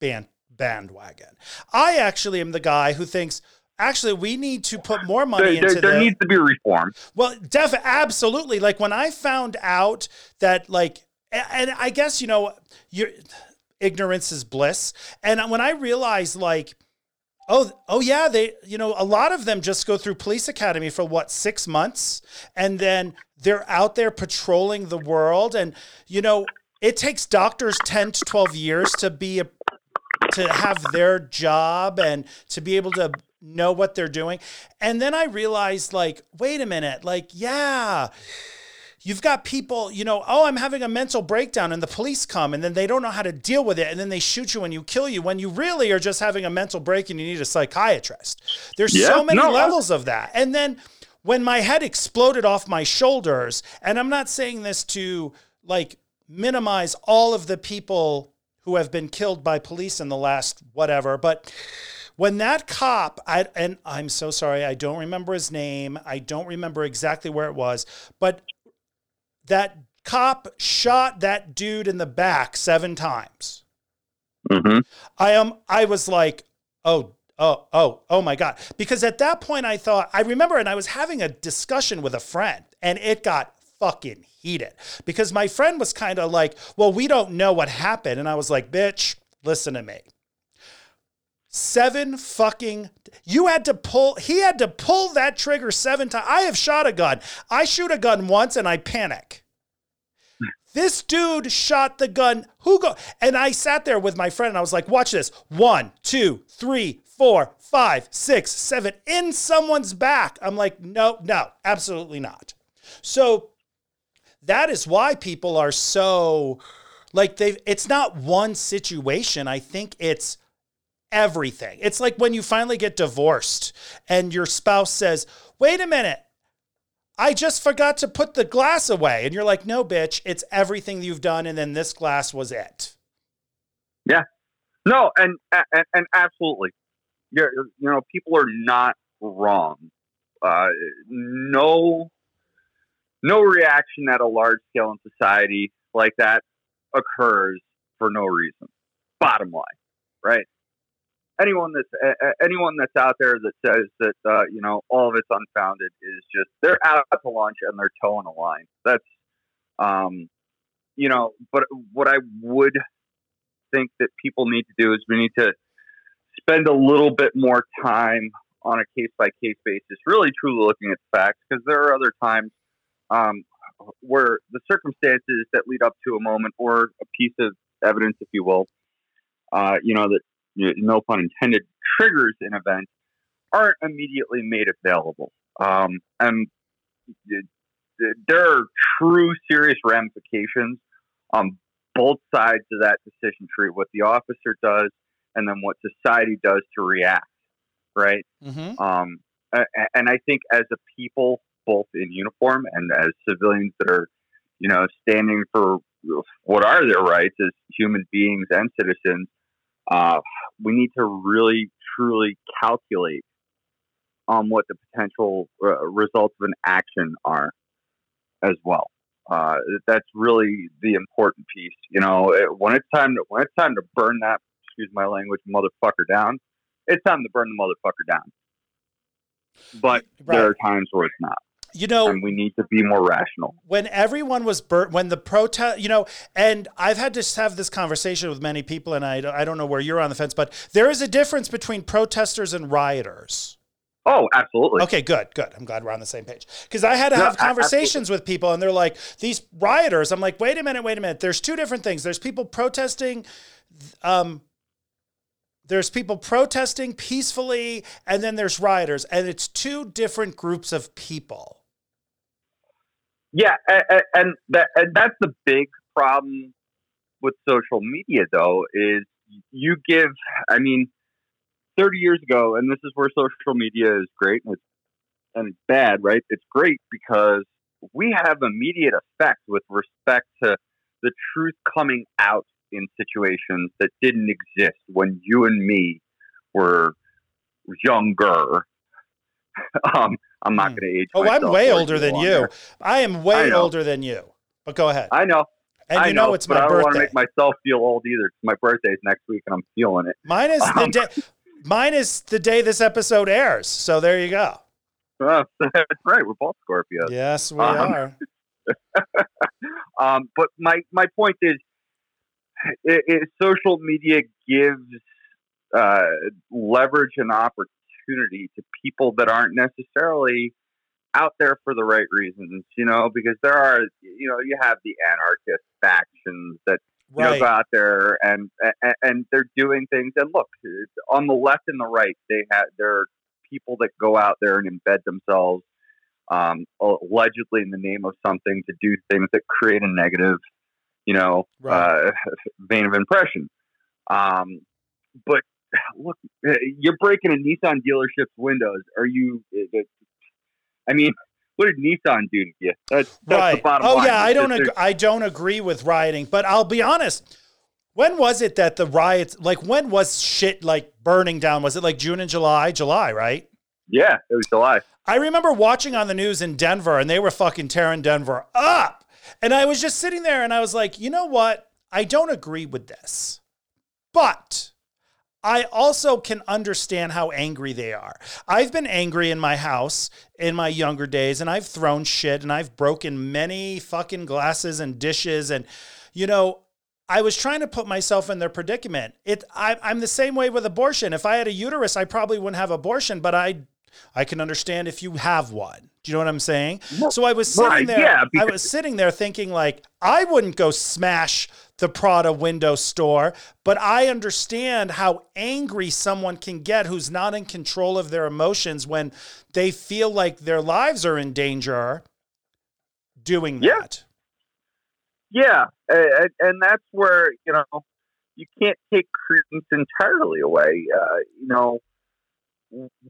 band bandwagon. I actually am the guy who thinks, actually, we need to put more money there, into there. There the, needs to be reform. Well, def absolutely. Like when I found out that, like, and I guess, you know, you're. Ignorance is bliss. And when I realized, like, oh, oh yeah, they, you know, a lot of them just go through police academy for what, six months. And then they're out there patrolling the world. And, you know, it takes doctors ten to twelve years to be, a, to have their job and to be able to know what they're doing. And then I realized, like, wait a minute, like, yeah, you've got people, you know, oh, I'm having a mental breakdown, and the police come and then they don't know how to deal with it. And then they shoot you and you kill you when you really are just having a mental break and you need a psychiatrist. There's yeah, so many no, levels I- of that. And then when my head exploded off my shoulders, and I'm not saying this to, like, minimize all of the people who have been killed by police in the last whatever, but when that cop, I, and I'm so sorry, I don't remember his name. I don't remember exactly where it was, but that cop shot that dude in the back seven times. Mm-hmm. I am. Um, I was like, oh, oh, oh, oh my God. Because at that point I thought, I remember, and I was having a discussion with a friend and it got fucking heated because my friend was kind of like, well, we don't know what happened. And I was like, bitch, listen to me. Seven fucking, you had to pull, he had to pull that trigger seven times. I have shot a gun. I shoot a gun once and I panic. This dude shot the gun. Who go? And I sat there with my friend and I was like, watch this. One, two, three, four, five, six, seven, in someone's back. I'm like, no, no, absolutely not. So that is why people are so, like, they've, it's not one situation. I think it's everything. It's like when you finally get divorced and your spouse says, wait a minute, I just forgot to put the glass away. And you're like, no, bitch, it's everything you've done. And then this glass was it. Yeah, no. And, and, and absolutely. You're, you know, people are not wrong. Uh, no, no reaction at a large scale in society like that occurs for no reason. Bottom line, right? Anyone that's uh, anyone that's out there that says that uh, you know, all of it's unfounded is just, they're out to lunch and they're toeing a line. That's um, you know. But what I would think that people need to do is we need to spend a little bit more time on a case by case basis, really truly looking at facts, because there are other times um, where the circumstances that lead up to a moment or a piece of evidence, if you will, uh, you know that. No pun intended, triggers an event aren't immediately made available. Um, and there are true serious ramifications on both sides of that decision tree, what the officer does and then what society does to react, right? Mm-hmm. Um, and I think as a people, both in uniform and as civilians that are, you know, standing for what are their rights as human beings and citizens, Uh, we need to really, truly calculate on what the potential uh, results of an action are as well. Uh, that's really the important piece. You know, it, when it's time to, when it's time to burn that, excuse my language, motherfucker down, it's time to burn the motherfucker down. But right. There are times where it's not. You know, and we need to be more rational. When everyone was burnt, when the protest, you know, and I've had to have this conversation with many people, and I, I don't know where you're on the fence, but there is a difference between protesters and rioters. Oh, absolutely. Okay, good, good. I'm glad we're on the same page. Because I had to have no, conversations absolutely. with people, and they're like, these rioters, I'm like, wait a minute, wait a minute. There's two different things. There's people protesting, um, There's people protesting peacefully, and then there's rioters, and it's two different groups of people. Yeah, and, and, that, and that's the big problem with social media, though, is you give, I mean, thirty years ago, and this is where social media is great and it's, and it's bad, right? It's great because we have immediate effect with respect to the truth coming out in situations that didn't exist when you and me were younger. um, I'm not going to age Oh, I'm way older than longer. you. I am way I older than you. But go ahead. I know. And I you know, know it's but my I don't want to make myself feel old either. It's my birthday's next week, and I'm feeling it. Mine is um, the day. Mine is the day this episode airs. So there you go. Uh, that's right. We're both Scorpios. Yes, we um, are. um, but my my point is. It, it, social media gives uh, leverage and opportunity to people that aren't necessarily out there for the right reasons, you know, because there are, you know, you have the anarchist factions that you right. know, go out there and, and and they're doing things. And look, on the left and the right, they have there are people that go out there and embed themselves um, allegedly in the name of something to do things that create a negative you know, right. uh, vein of impression. Um, but look, you're breaking a Nissan dealership's windows. Are you, I mean, what did Nissan do to you? That's, that's right. the bottom oh, line. Oh yeah. I don't, ag- I don't agree with rioting, but I'll be honest. When was it that the riots, like when was shit like burning down? Was it like June and July, July, right? Yeah, it was July. I remember watching on the news in Denver and they were fucking tearing Denver up. And I was just sitting there and I was like, you know what? I don't agree with this, but I also can understand how angry they are. I've been angry in my house in my younger days and I've thrown shit and I've broken many fucking glasses and dishes. And, you know, I was trying to put myself in their predicament. It, I, I'm the same way with abortion. If I had a uterus, I probably wouldn't have abortion, but I I can understand if you have one. Do you know what I'm saying? Well, so I was sitting right, there, yeah, because- I was sitting there thinking like, I wouldn't go smash the Prada window store, but I understand how angry someone can get who's not in control of their emotions when they feel like their lives are in danger doing yeah. that. Yeah. And, and that's where, you know, you can't take credence entirely away. Uh, you know,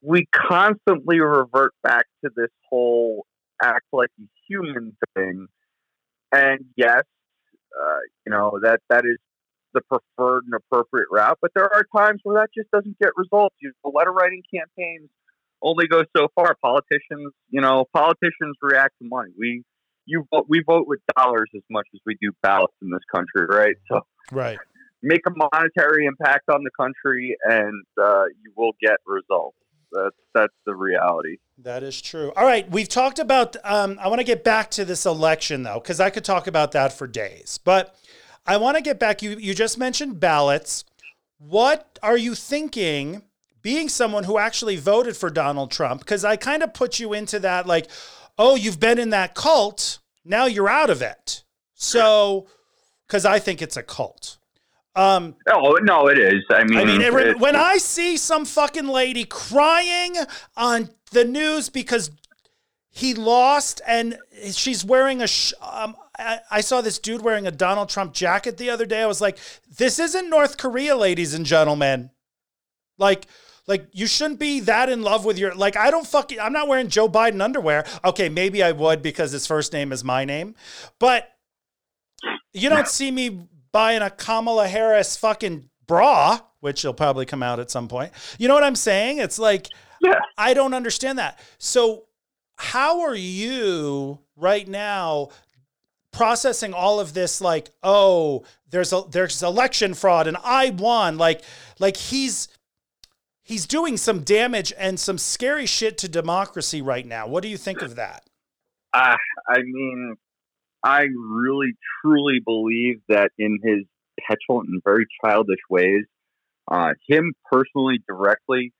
we constantly revert back to this whole act like a human thing. And yes, uh, you know, that, that is the preferred and appropriate route, but there are times where that just doesn't get results. You know, letter writing campaigns only go so far. Politicians, you know, politicians react to money. We, you vote, we vote with dollars as much as we do ballots in this country. Right. So, right. Make a monetary impact on the country and uh, you will get results. That's, that's the reality. That is true. All right. We've talked about, um, I want to get back to this election though, because I could talk about that for days, but I want to get back. You, you just mentioned ballots. What are you thinking being someone who actually voted for Donald Trump? Because I kind of put you into that, like, oh, you've been in that cult. Now you're out of it. So, because I think it's a cult. Um, oh, no, it is. I mean, I mean it, it, when I see some fucking lady crying on the news because he lost and she's wearing a, sh- um, I, I saw this dude wearing a Donald Trump jacket the other day. I was like, this isn't North Korea, ladies and gentlemen. Like, like you shouldn't be that in love with your, like, I don't fucking, I'm not wearing Joe Biden underwear. Okay. Maybe I would because his first name is my name, but you don't see me buying a Kamala Harris fucking bra, which will probably come out at some point. You know what I'm saying? It's like, yeah. I don't understand that. So how are you right now processing all of this? Like, oh, there's a, there's election fraud and I won. Like, like he's, he's doing some damage and some scary shit to democracy right now. What do you think of that? Uh, I mean, I really, truly believe that in his petulant and very childish ways, uh, him personally, directly,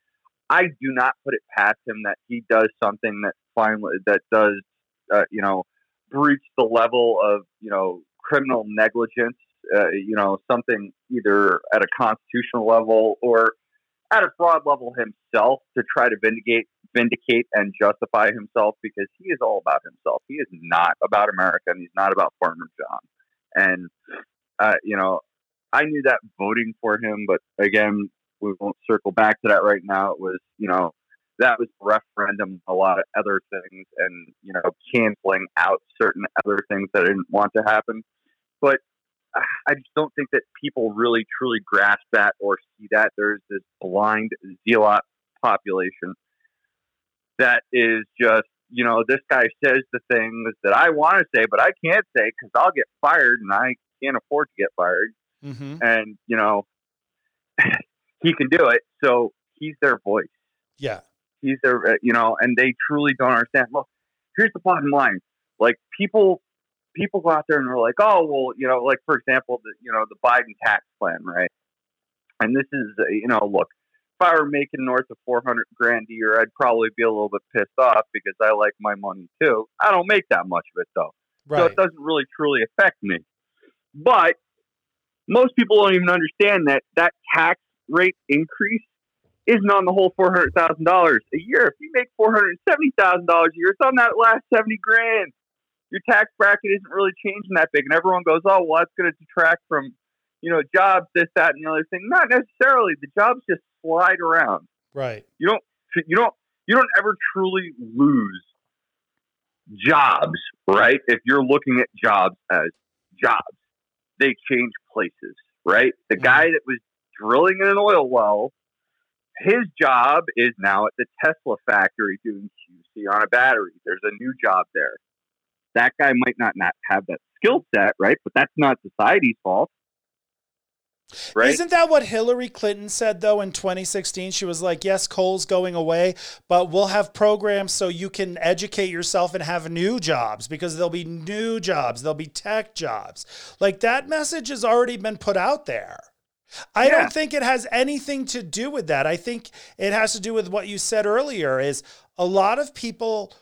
I do not put it past him that he does something that finally, that does, uh, you know, breach the level of, you know, criminal negligence, uh, you know, something either at a constitutional level or at a fraud level himself to try to vindicate, vindicate and justify himself, because he is all about himself. He is not about America, and he's not about Farmer John. And, uh, you know, I knew that voting for him, but again, we won't circle back to that right now. It was, you know, that was referendum, a lot of other things, and, you know, canceling out certain other things that I didn't want to happen. But I just don't think that people really truly grasp that or see that there's this blind zealot population that is just, you know, this guy says the things that I want to say, but I can't say because I'll get fired and I can't afford to get fired. Mm-hmm. And, you know, he can do it. So he's their voice. Yeah. He's their, you know, and they truly don't understand. Look, here's the bottom line. Like, people, people go out there and are like, oh, well, you know, like, for example, the, you know, the Biden tax plan, right? And this is, uh, you know, look, if I were making north of four hundred grand a year, I'd probably be a little bit pissed off because I like my money too. I don't make that much of it though. Right. So it doesn't really truly affect me. But most people don't even understand that that tax rate increase isn't on the whole four hundred thousand dollars a year. If you make four hundred seventy thousand dollars a year, it's on that last seventy grand. Your tax bracket isn't really changing that big. And everyone goes, oh, well, that's going to detract from, you know, jobs, this, that, and the other thing. Not necessarily. The jobs just slide around. Right. You don't, you don't, you don't ever truly lose jobs, right? If you're looking at jobs as jobs, they change places, right? The mm-hmm. guy that was drilling in an oil well, his job is now at the Tesla factory doing Q C on a battery. There's a new job there. That guy might not, not have that skill set, right? But that's not society's fault, right? Isn't that what Hillary Clinton said, though, in twenty sixteen? She was like, yes, coal's going away, but we'll have programs so you can educate yourself and have new jobs, because there'll be new jobs. There'll be tech jobs. Like, that message has already been put out there. I yeah. don't think it has anything to do with that. I think it has to do with what you said earlier, is a lot of people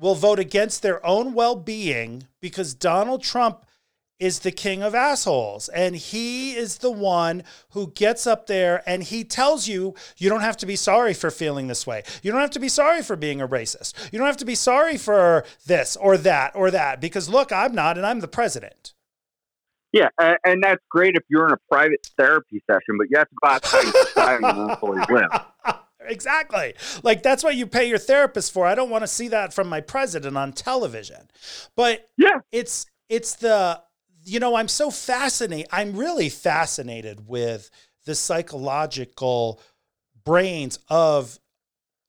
will vote against their own well-being because Donald Trump is the king of assholes. And he is the one who gets up there and he tells you, you don't have to be sorry for feeling this way. You don't have to be sorry for being a racist. You don't have to be sorry for this or that or that, because look, I'm not, and I'm the president. Yeah, and that's great if you're in a private therapy session, but you have to go outside and society and hopefully live. Exactly. Like, that's what you pay your therapist for. I don't want to see that from my president on television. But yeah, it's it's the, you know, I'm so fascinated. I'm really fascinated with the psychological brains of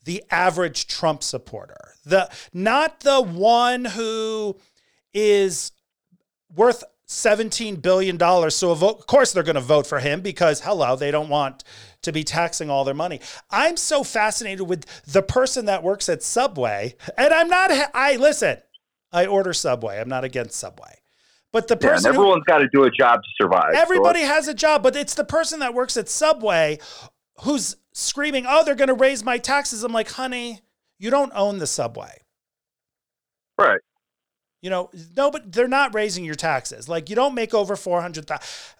the average Trump supporter. The not the one who is worth seventeen billion dollars. So of course they're going to vote for him because, hello, they don't want to be taxing all their money. I'm so fascinated with the person that works at Subway, and I'm not, I listen, I order Subway. I'm not against Subway, but the person, yeah, everyone's got to do a job to survive. Everybody so. has a job, but it's the person that works at Subway who's screaming, oh, they're going to raise my taxes. I'm like, honey, you don't own the Subway. Right. You know, no, but they're not raising your taxes. Like, you don't make over four hundred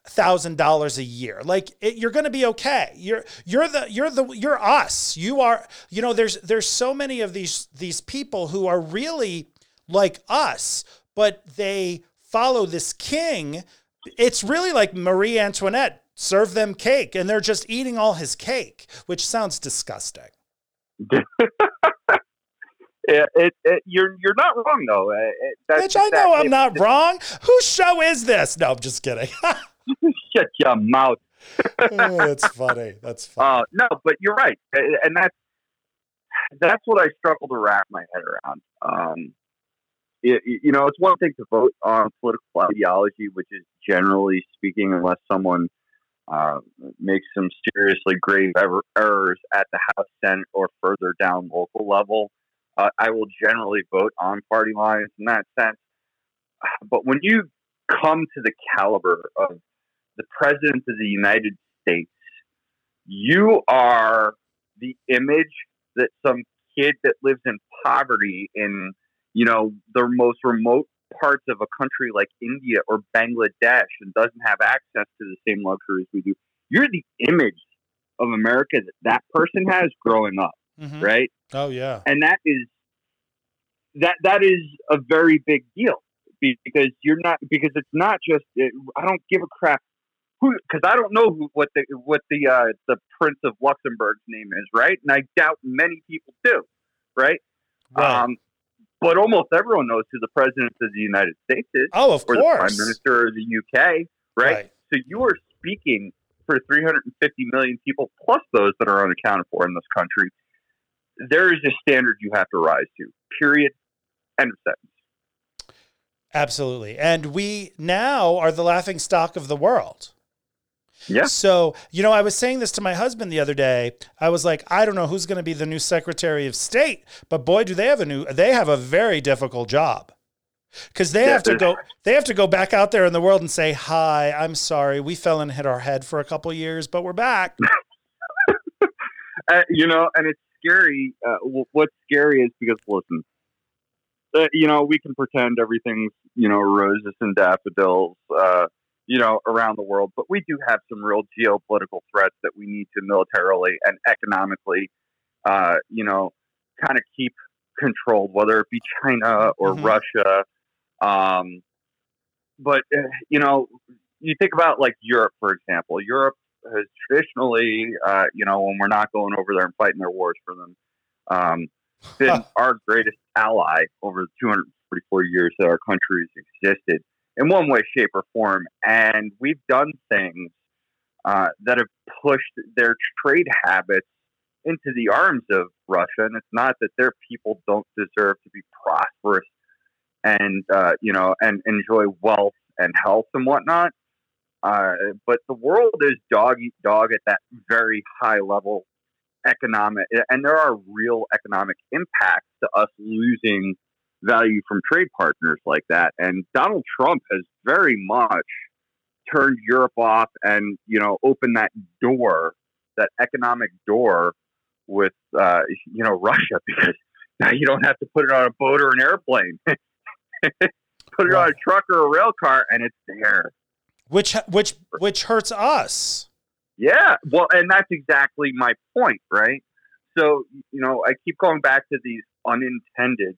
thousand dollars a year. Like, it, you're going to be okay. You're you're the you're the you're us. You are. You know, there's there's so many of these these people who are really like us, but they follow this king. It's really like Marie Antoinette served them cake, and they're just eating all his cake, which sounds disgusting. It, it, it, you're you're not wrong though. It, it, that's, Bitch, I know that, I'm it, not it, wrong. Whose show is this? No, I'm just kidding. Shut your mouth. Oh, that's funny. That's funny. Uh, no, but you're right. And that's, that's what I struggle to wrap my head around. Um, it, you know, it's one thing to vote on political ideology, which is generally speaking, unless someone uh, makes some seriously grave errors at the House, Senate, or further down local level. Uh, I will generally vote on party lines in that sense. But when you come to the caliber of the President of the United States, you are the image that some kid that lives in poverty in, you know, the most remote parts of a country like India or Bangladesh and doesn't have access to the same luxuries we do. You're the image of America that that person has growing up, mm-hmm. right? Oh, yeah. And that is that that is a very big deal. Because you're not, because it's not just, I don't give a crap who, because I don't know who, what the what the uh, the Prince of Luxembourg's name is, right? And I doubt many people do, right? Wow. Um, but almost everyone knows who the President of the United States is. Oh, of or course, the Prime Minister of the U K, right? right? So you are speaking for three hundred fifty million people plus those that are unaccounted for in this country. There is a standard you have to rise to. Period. End of sentence. Absolutely. And we now are the laughing stock of the world. Yeah. So, you know, I was saying this to my husband the other day. I was like, I don't know who's going to be the new Secretary of State, but boy, do they have a new, they have a very difficult job. Because they have to go, they have to go back out there in the world and say, hi, I'm sorry. We fell and hit our head for a couple of years, but we're back. uh, you know, and it's scary. Uh, what's scary is because, listen, Uh, you know, we can pretend everything's, you know, roses and daffodils, uh, you know, around the world. But we do have some real geopolitical threats that we need to militarily and economically, uh, you know, kind of keep controlled, whether it be China or mm-hmm. Russia. Um, but, uh, you know, you think about like Europe, for example. Europe has traditionally, uh, you know, when we're not going over there and fighting their wars for them, um, been huh. our greatest ally over the two hundred forty-four years that our country has existed in one way, shape, or form. And we've done things uh, that have pushed their trade habits into the arms of Russia. And it's not that their people don't deserve to be prosperous and, uh, you know, and enjoy wealth and health and whatnot. Uh, but the world is dog eat dog at that very high level. Economic, and there are real economic impacts to us losing value from trade partners like that. And Donald Trump has very much turned Europe off and, you know, opened that door, that economic door with, uh, you know, Russia, because now you don't have to put it on a boat or an airplane, put it right. on a truck or a rail car, and it's there. Which, which, which hurts us. Yeah, well, and that's exactly my point, right? So, you know, I keep going back to these unintended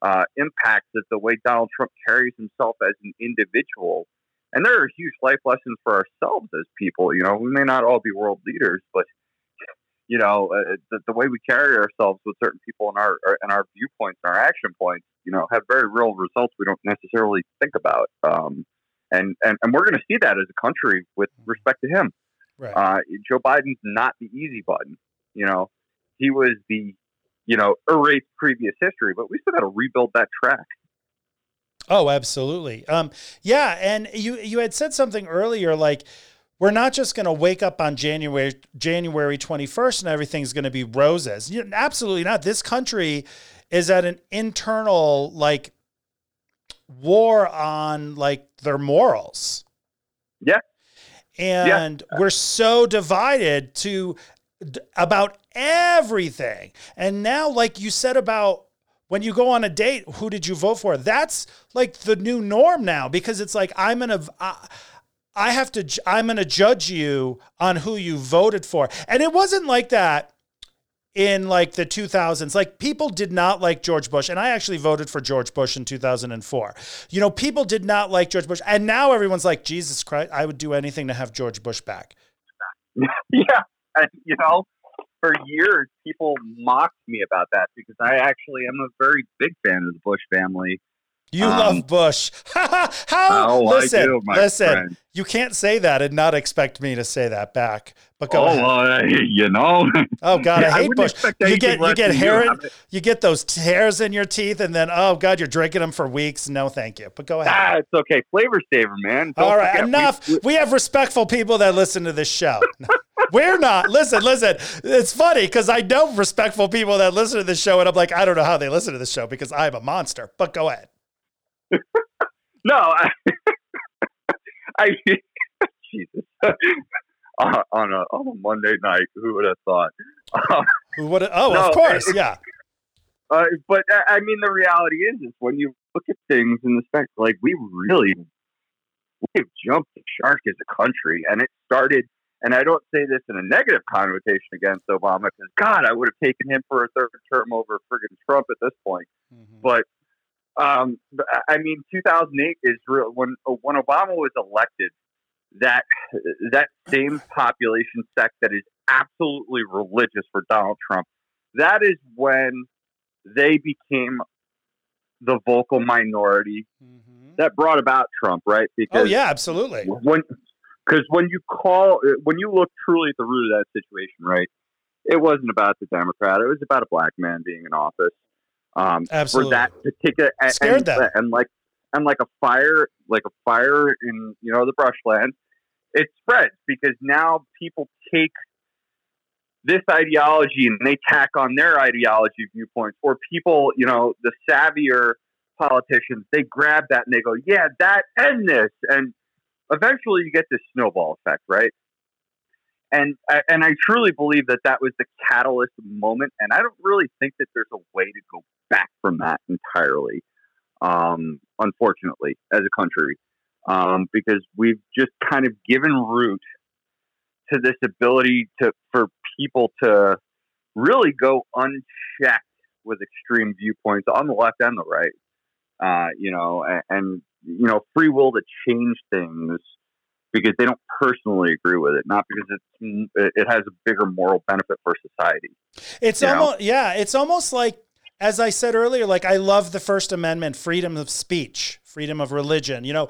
uh, impacts that the way Donald Trump carries himself as an individual. And there are huge life lessons for ourselves as people. You know, we may not all be world leaders, but, you know, uh, the, the way we carry ourselves with certain people and our, and our viewpoints and our action points, you know, have very real results we don't necessarily think about. Um, and, and, and we're going to see that as a country with respect to him. Right. Uh, Joe Biden's not the easy button. You know, he was the, you know, erase previous history, but we still got to rebuild that track. Oh, absolutely. Um, yeah. And you, you had said something earlier, like, we're not just going to wake up on January, January twenty-first and everything's going to be roses. You, absolutely not. This country is at an internal, like, war on, like, their morals. Yeah. And yeah. we're so divided to d- about everything. And now, like you said about when you go on a date, who did you vote for? That's like the new norm now, because it's like, I'm going to, uh, I have to, j- I'm going to judge you on who you voted for. And it wasn't like that in like the two thousands. Like, people did not like George Bush. And I actually voted for George Bush in two thousand four. You know, people did not like George Bush. And now everyone's like, Jesus Christ, I would do anything to have George Bush back. Yeah. And, you know, for years, people mocked me about that because I actually am a very big fan of the Bush family. You um, love Bush. How? Oh, listen, I do, my listen, friend. You can't say that and not expect me to say that back. But go oh, ahead. Uh, you know. Oh God, yeah, I hate I Bush. You get you get hair. You, in, you get those hairs in your teeth, and then oh God, you're drinking them for weeks. No, thank you. But go ahead. Ah, it's okay. Flavor saver, man. Don't All right, forget. enough. We, we have respectful people that listen to this show. We're not. Listen, listen. It's funny because I know respectful people that listen to this show, and I'm like, I don't know how they listen to this show because I'm a monster. But go ahead. No, I, I mean, Jesus, uh, on a on a Monday night, who would have thought? Uh, who would? Oh, no, of course, it, yeah. Uh, but I mean, the reality is, is when you look at things in the spectrum, like we really we've jumped the shark as a country, and it started. And I don't say this in a negative connotation against Obama, because God, I would have taken him for a third term over friggin' Trump at this point, mm-hmm. but. Um, I mean, two thousand eight is real. When when Obama was elected, that that same population sect that is absolutely religious for Donald Trump, that is when they became the vocal minority mm-hmm. that brought about Trump, right? Because oh yeah, absolutely. When because when you call when you look truly at the root of that situation, right? It wasn't about the Democrat. It was about a black man being in office. Um, Absolutely. For that particular, and, scared them. and like, and like a fire, like a fire in, you know, the brushland, it spreads because now people take this ideology and they tack on their ideology viewpoints, or people, you know, the savvier politicians, they grab that and they go, yeah, that and this. And eventually you get this snowball effect. Right. And I, and I truly believe that that was the catalyst moment. And I don't really think that there's a way to go back from that entirely, um, unfortunately, as a country, um, because we've just kind of given root to this ability to for people to really go unchecked with extreme viewpoints on the left and the right, uh, you know, and, and, you know, free will to change things. Because they don't personally agree with it, not because it's, it has a bigger moral benefit for society. It's almost, know? yeah, it's almost like, as I said earlier, like I love the First Amendment, freedom of speech, freedom of religion. You know,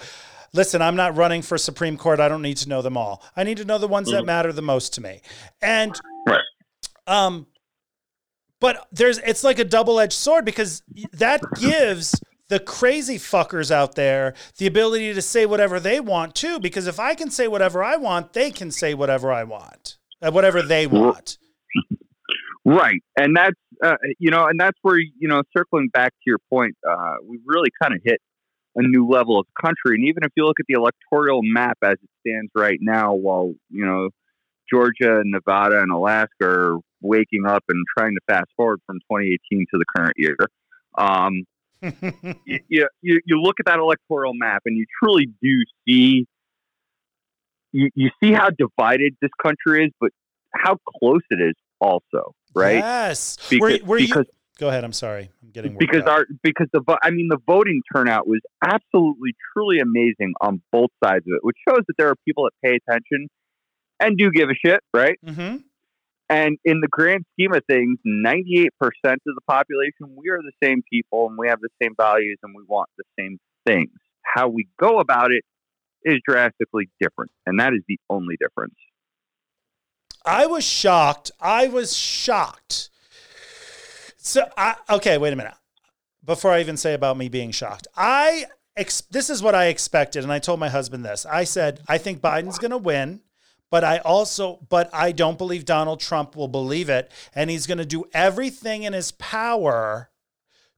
listen, I'm not running for Supreme Court. I don't need to know them all. I need to know the ones mm-hmm. that matter the most to me. And, right. um, but there's, it's like a double-edged sword because that gives the crazy fuckers out there the ability to say whatever they want too, because if I can say whatever I want, they can say whatever I want, uh, whatever they want. Right. And that's, uh, you know, and that's where, you know, circling back to your point, uh, we really kind of hit a new level of country. And even if you look at the electoral map as it stands right now, while, you know, Georgia and Nevada and Alaska are waking up and trying to fast forward from twenty eighteen to the current year. Um, you, you you look at that electoral map and you truly do see you, you see how divided this country is, but how close it is also, right? Yes. Because, were, were because you, go ahead. I'm sorry. I'm getting worked because out. our because the I mean the voting turnout was absolutely truly amazing on both sides of it, which shows that there are people that pay attention and do give a shit, right? Mm-hmm. And in the grand scheme of things, ninety-eight percent of the population, we are the same people and we have the same values and we want the same things. How we go about it is drastically different. And that is the only difference. I was shocked. I was shocked. So, I, okay, wait a minute. Before I even say about me being shocked, I ex- this is what I expected. And I told my husband this. I said, I think Biden's going to win. But I also, but I don't believe Donald Trump will believe it. And he's going to do everything in his power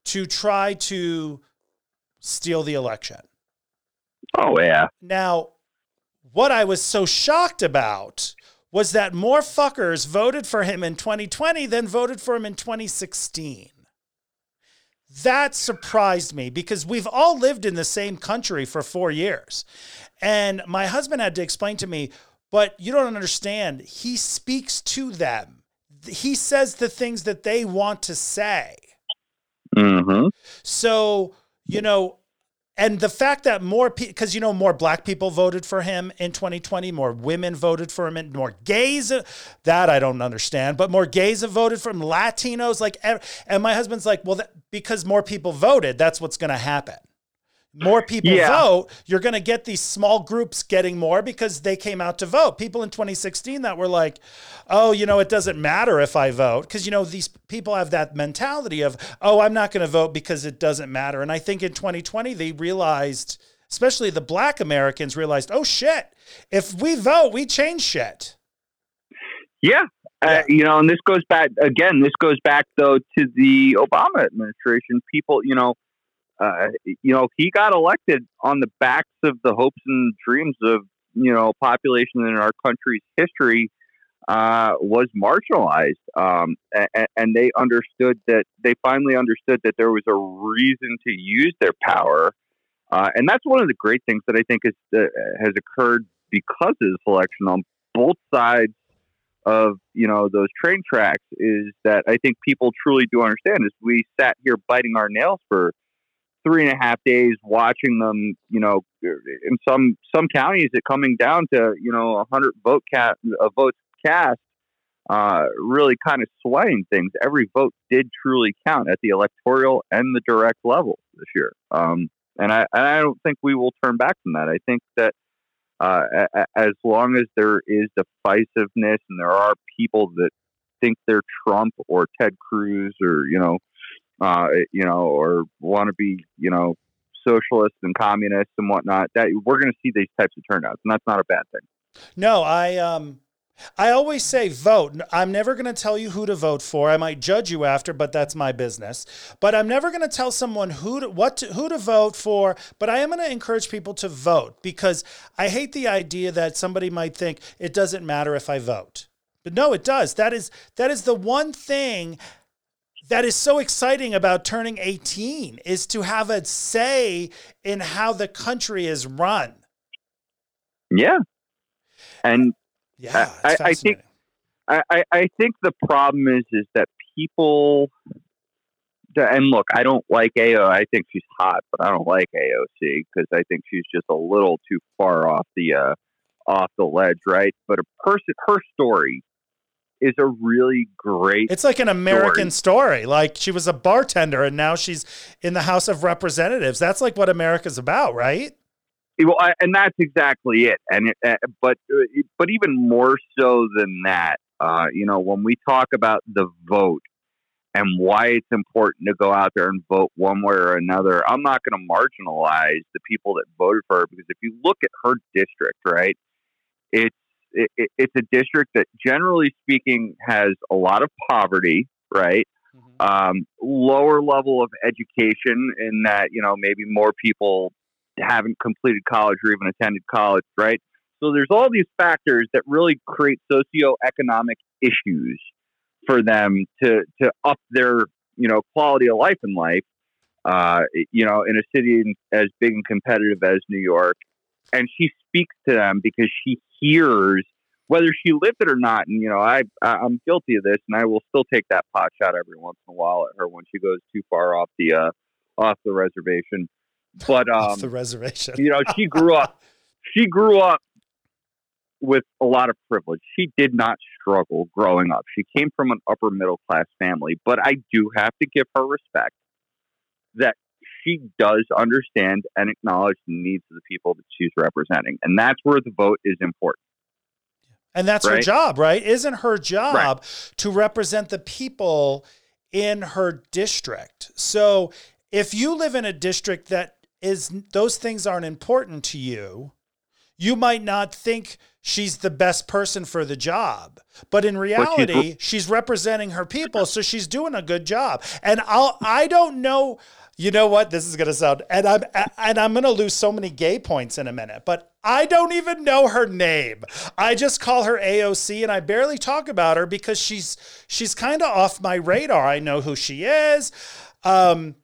to try to steal the election. Oh, yeah. Now, what I was so shocked about was that more fuckers voted for him in twenty twenty than voted for him in twenty sixteen. That surprised me because we've all lived in the same country for four years. And my husband had to explain to me, but you don't understand. He speaks to them. He says the things that they want to say. Mm-hmm. So, you know, and the fact that more people, because, you know, more black people voted for him in twenty twenty, more women voted for him, and more gays, that I don't understand, but more gays have voted for him, Latinos, like, and my husband's like, well, that, because more people voted, that's what's going to happen. more people yeah. vote, you're going to get these small groups getting more because they came out to vote. People in twenty sixteen that were like, oh, you know, it doesn't matter if I vote. Because, you know, these people have that mentality of, oh, I'm not going to vote because it doesn't matter. And I think in twenty twenty, they realized, especially the Black Americans realized, oh, shit, if we vote, we change shit. Yeah. Uh, you know, and this goes back, again, this goes back, though, to the Obama administration. People, you know, uh, you know, he got elected on the backs of the hopes and dreams of, you know, population in our country's history uh, was marginalized. Um, and, and they understood that, they finally understood that there was a reason to use their power. Uh, and that's one of the great things that I think is, uh, has occurred because of this election on both sides of, you know, those train tracks, is that I think people truly do understand is we sat here biting our nails for three and a half days watching them, you know, in some, some counties it coming down to, you know, a hundred vote cast, a vote cast, uh, really kind of swaying things. Every vote did truly count at the electoral and the direct level this year. Um, and I, and I don't think we will turn back from that. I think that, Uh, as long as there is divisiveness and there are people that think they're Trump or Ted Cruz or, you know, uh, you know, or want to be, you know, socialists and communists and whatnot, that we're going to see these types of turnouts. And that's not a bad thing. No, I, um, I always say vote. I'm never going to tell you who to vote for. I might judge you after, but that's my business. But I'm never going to tell someone who to, what to, who to vote for. But I am going to encourage people to vote, because I hate the idea that somebody might think it doesn't matter if I vote. But no, it does. That is that is the one thing that is so exciting about turning eighteen, is to have a say in how the country is run. Yeah. And Yeah, I, I think I, I think the problem is is that people, and look, I don't like A O C. I think she's hot, but I don't like A O C because I think she's just a little too far off the uh, off the ledge, right? But a person, her story is a really great. It's like an American story. story. Like, she was a bartender and now she's in the House of Representatives. That's like what America's about, right? Well, I, and that's exactly it. And it, uh, but but even more so than that, uh, you know, when we talk about the vote and why it's important to go out there and vote one way or another, I'm not going to marginalize the people that voted for her, because if you look at her district, right, it's it, it, it's a district that, generally speaking, has a lot of poverty, right? Mm-hmm. Um, lower level of education, in that, you know, maybe more people haven't completed college or even attended college, right? So there's all these factors that really create socioeconomic issues for them to to up their, you know, quality of life in life, uh, you know, in a city as big and competitive as New York. And she speaks to them because she hears, whether she lived it or not, and, you know, I, I'm guilty of this, and I will still take that pot shot every once in a while at her when she goes too far off the, uh, off the reservation. But, um, off the reservation. You know, she grew up, she grew up with a lot of privilege. She did not struggle growing up. She came from an upper middle class family, but I do have to give her respect that she does understand and acknowledge the needs of the people that she's representing. And that's where the vote is important. And that's right? her job, right? Isn't her job right. to represent the people in her district? So if you live in a district that is, those things aren't important to you, you might not think she's the best person for the job, but in reality, but she's, she's representing her people. So she's doing a good job. And I'll, I don't know, you know what, this is going to sound, and I'm, and I'm going to lose so many gay points in a minute, but I don't even know her name. I just call her A O C, and I barely talk about her because she's, she's kind of off my radar. I know who she is. Um,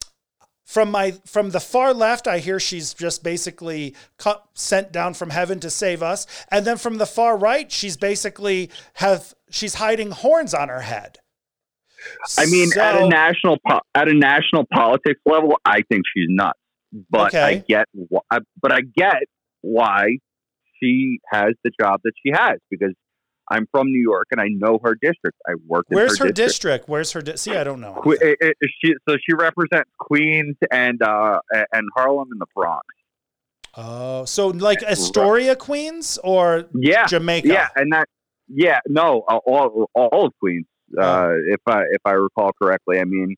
From my from the far left, I hear she's just basically cut, sent down from heaven to save us, and then from the far right, she's basically have she's hiding horns on her head. I mean, so, at a national po- at a national politics level, I think she's nuts. But okay. I get, wh- but I get why she has the job that she has, because I'm from New York, and I know her district. I worked in her, her district. Where's her district? Where's her district? See, I don't know. It, it, it, she, so she represents Queens and uh, and Harlem and the Bronx. Oh, so like Astoria, Queens, or yeah, Jamaica? Yeah, and that yeah, no, all all of Queens, oh. uh, if I if I recall correctly. I mean,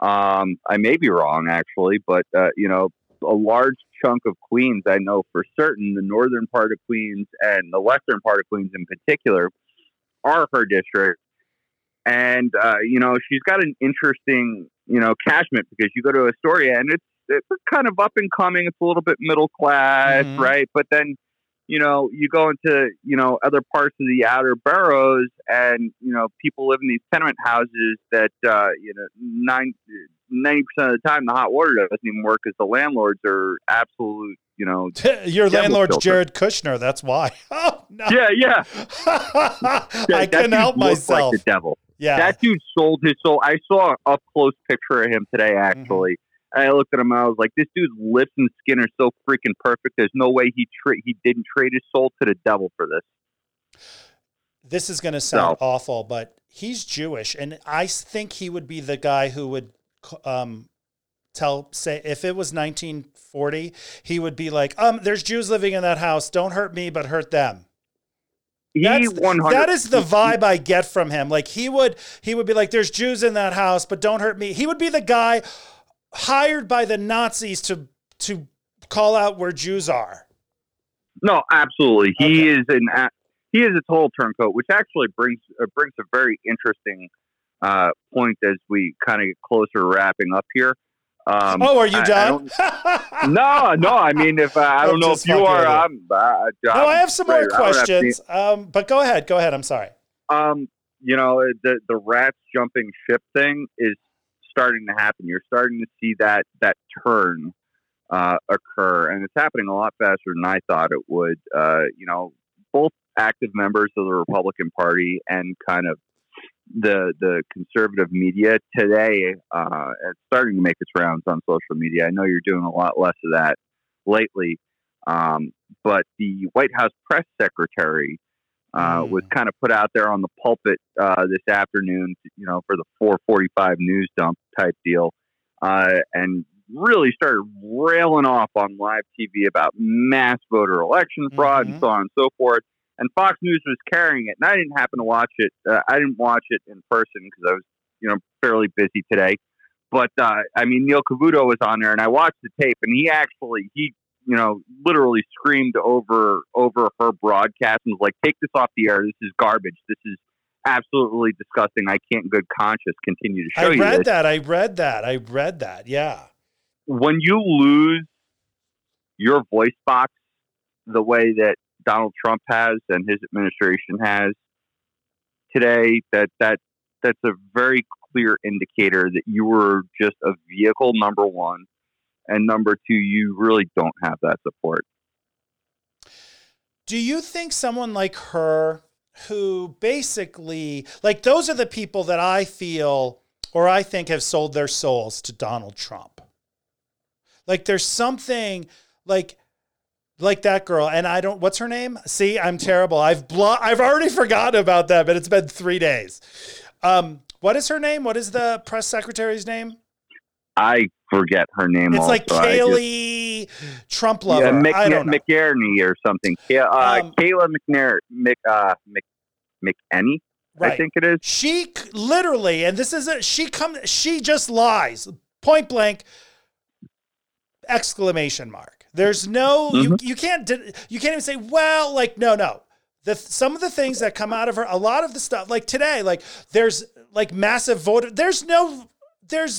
um, I may be wrong actually, but uh, you know, a large chunk of Queens, I know for certain, the northern part of Queens and the western part of Queens in particular are her district. And, uh, you know, she's got an interesting, you know, catchment because you go to Astoria and it's, it's kind of up and coming. It's a little bit middle class, mm-hmm. right? But then, you know, you go into, you know, other parts of the outer boroughs and, you know, people live in these tenement houses that, uh, you know, nine... ninety percent of the time, the hot water doesn't even work because the landlords are absolute, you know. Your landlord's Jared Kushner. That's why. Oh, no. Yeah, yeah. I couldn't help myself. Like the devil. Yeah. That dude sold his soul. I saw an up-close picture of him today, actually. Mm-hmm. I looked at him and I was like, this dude's lips and skin are so freaking perfect. There's no way he tra- he didn't trade his soul to the devil for this. This is going to sound so awful, but he's Jewish, and I think he would be the guy who would Um, tell say if it was nineteen forty, he would be like, um, there's Jews living in that house. Don't hurt me, but hurt them. That's, he that is the vibe I get from him. Like he would, he would be like, there's Jews in that house, but don't hurt me. He would be the guy hired by the Nazis to, to call out where Jews are. No, absolutely. He okay. is an, he is a total turncoat, which actually brings, uh, brings a very interesting Uh, point as we kind of get closer wrapping up here. Um, oh, are you done? I, I no, no. I mean, if uh, I don't I'm know if you are, I'm, uh, I'm. No, I have some more questions. Um, but go ahead, go ahead. I'm sorry. Um, you know, the the rats jumping ship thing is starting to happen. You're starting to see that that turn uh, occur, and it's happening a lot faster than I thought it would. Uh, you know, both active members of the Republican Party and kind of the the conservative media today uh is starting to make its rounds on social media. I know you're doing a lot less of that lately, um but the White House press secretary uh mm. was kind of put out there on the pulpit uh this afternoon, you know, for the four forty-five news dump type deal, uh and really started railing off on live T V about mass voter election fraud, mm-hmm. and so on and so forth. And Fox News was carrying it, and I didn't happen to watch it. Uh, I didn't watch it in person because I was, you know, fairly busy today. But uh, I mean, Neil Cavuto was on there, and I watched the tape, and he actually, he, you know, literally screamed over over her broadcast and was like, "Take this off the air. This is garbage. This is absolutely disgusting. I can't, in good conscience, continue to show you this." I read that. I read that. I read that. Yeah. When you lose your voice box the way that Donald Trump has and his administration has today, that that that's a very clear indicator that you were just a vehicle, number one, and number two, you really don't have that support. Do you think someone like her, who basically, like, those are the people that I feel, or I think, have sold their souls to Donald Trump? Like, there's something like Like that girl, and I don't, what's her name? See, I'm terrible. I've blo- I've already forgotten about that, but it's been three days. Um, what is her name? What is the press secretary's name? I forget her name. It's also. like Kaylee just, Trump lover. Yeah, Mc, I don't know. McEnany or something. Uh, um, Kayla McNair, Mc, uh, Mc, McEnany. Right. I think it is. She literally, and this is it. She come. She just lies. Point blank. Exclamation mark. There's no, mm-hmm. you you can't, you can't even say, well, like, no, no. The, some of the things that come out of her, a lot of the stuff, like today, like there's like massive voter, there's no, there's,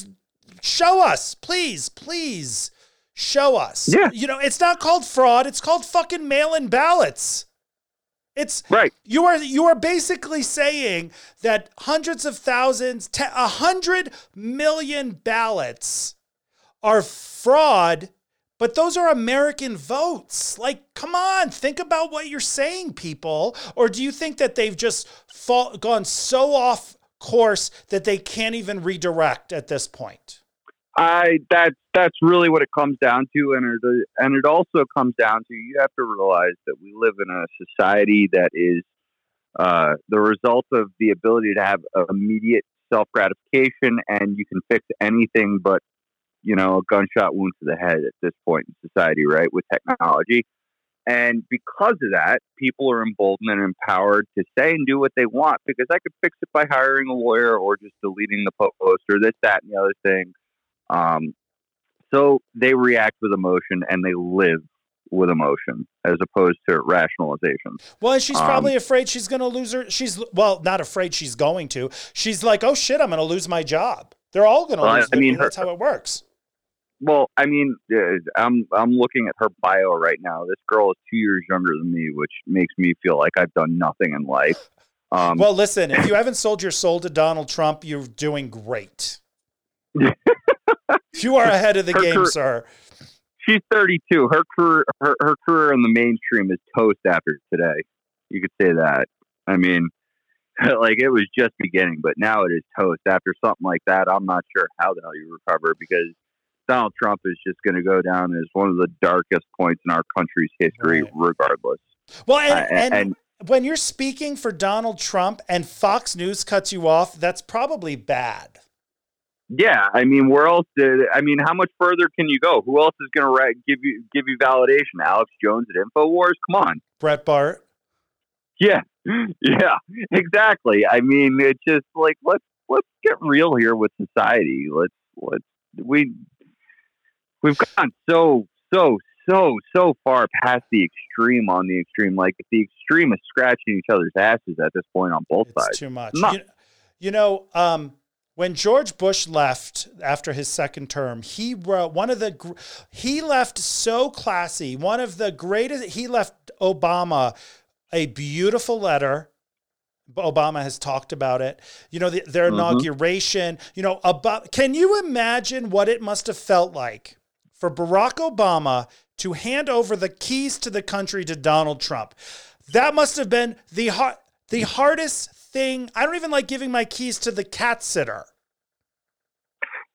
show us, please, please show us. Yeah. You know, it's not called fraud. It's called fucking mail-in ballots. It's right. You are, you are basically saying that hundreds of thousands, a hundred million ballots are fraud. But those are American votes. Like, come on, think about what you're saying, people. Or do you think that they've just fall, gone so off course that they can't even redirect at this point? I that that's really what it comes down to, and it, and it also comes down to, you have to realize that we live in a society that is uh, the result of the ability to have immediate self-gratification, and you can fix anything but, you know, a gunshot wound to the head at this point in society, right, with technology. And because of that, people are emboldened and empowered to say and do what they want, because I could fix it by hiring a lawyer or just deleting the post or this, that, and the other thing. Um, so they react with emotion and they live with emotion as opposed to rationalization. Well, and she's um, probably afraid she's going to lose her. She's, well, not afraid she's going to. She's like, oh, shit, I'm going to lose my job. They're all going to well, lose I mean, their job. That's how it works. Well, I mean, I'm I'm looking at her bio right now. This girl is two years younger than me, which makes me feel like I've done nothing in life. Um, well, listen, if you haven't sold your soul to Donald Trump, you're doing great. You are ahead of the her game, career, sir. She's thirty-two. Her career, her, her career in the mainstream is toast after today. You could say that. I mean, like, it was just beginning, but now it is toast. After something like that, I'm not sure how the hell you recover, because Donald Trump is just going to go down as one of the darkest points in our country's history, right, regardless. Well, and, uh, and, and when you're speaking for Donald Trump and Fox News cuts you off, that's probably bad. Yeah, I mean, where else did I mean, how much further can you go? Who else is going to give you give you validation? Alex Jones at InfoWars? Come on. Brett Bart. Yeah, yeah, exactly. I mean, it's just like, let's let's get real here with society. Let's let's we. We've gone so, so, so, so far past the extreme on the extreme. Like, the extreme is scratching each other's asses at this point on both it's sides. It's too much. Not- you know, you know um, when George Bush left after his second term, he wrote one of the, he left so classy. One of the greatest, he left Obama a beautiful letter. Obama has talked about it, you know, the, their mm-hmm. inauguration, you know, about, can you imagine what it must have felt like for Barack Obama to hand over the keys to the country to Donald Trump? That must have been the hard, the hardest thing. I don't even like giving my keys to the cat sitter.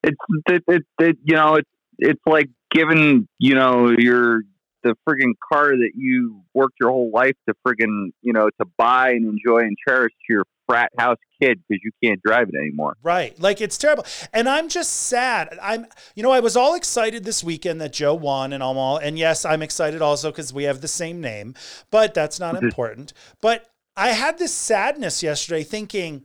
It's it, it, it, you know, it's it's like giving, you know, your the friggin' car that you worked your whole life to friggin', you know, to buy and enjoy and cherish to your frat house kid because you can't drive it anymore. Right. Like, it's terrible. And I'm just sad. I'm, you know, I was all excited this weekend that Joe won and I'm all, and yes, I'm excited also because we have the same name, but that's not important. But I had this sadness yesterday thinking,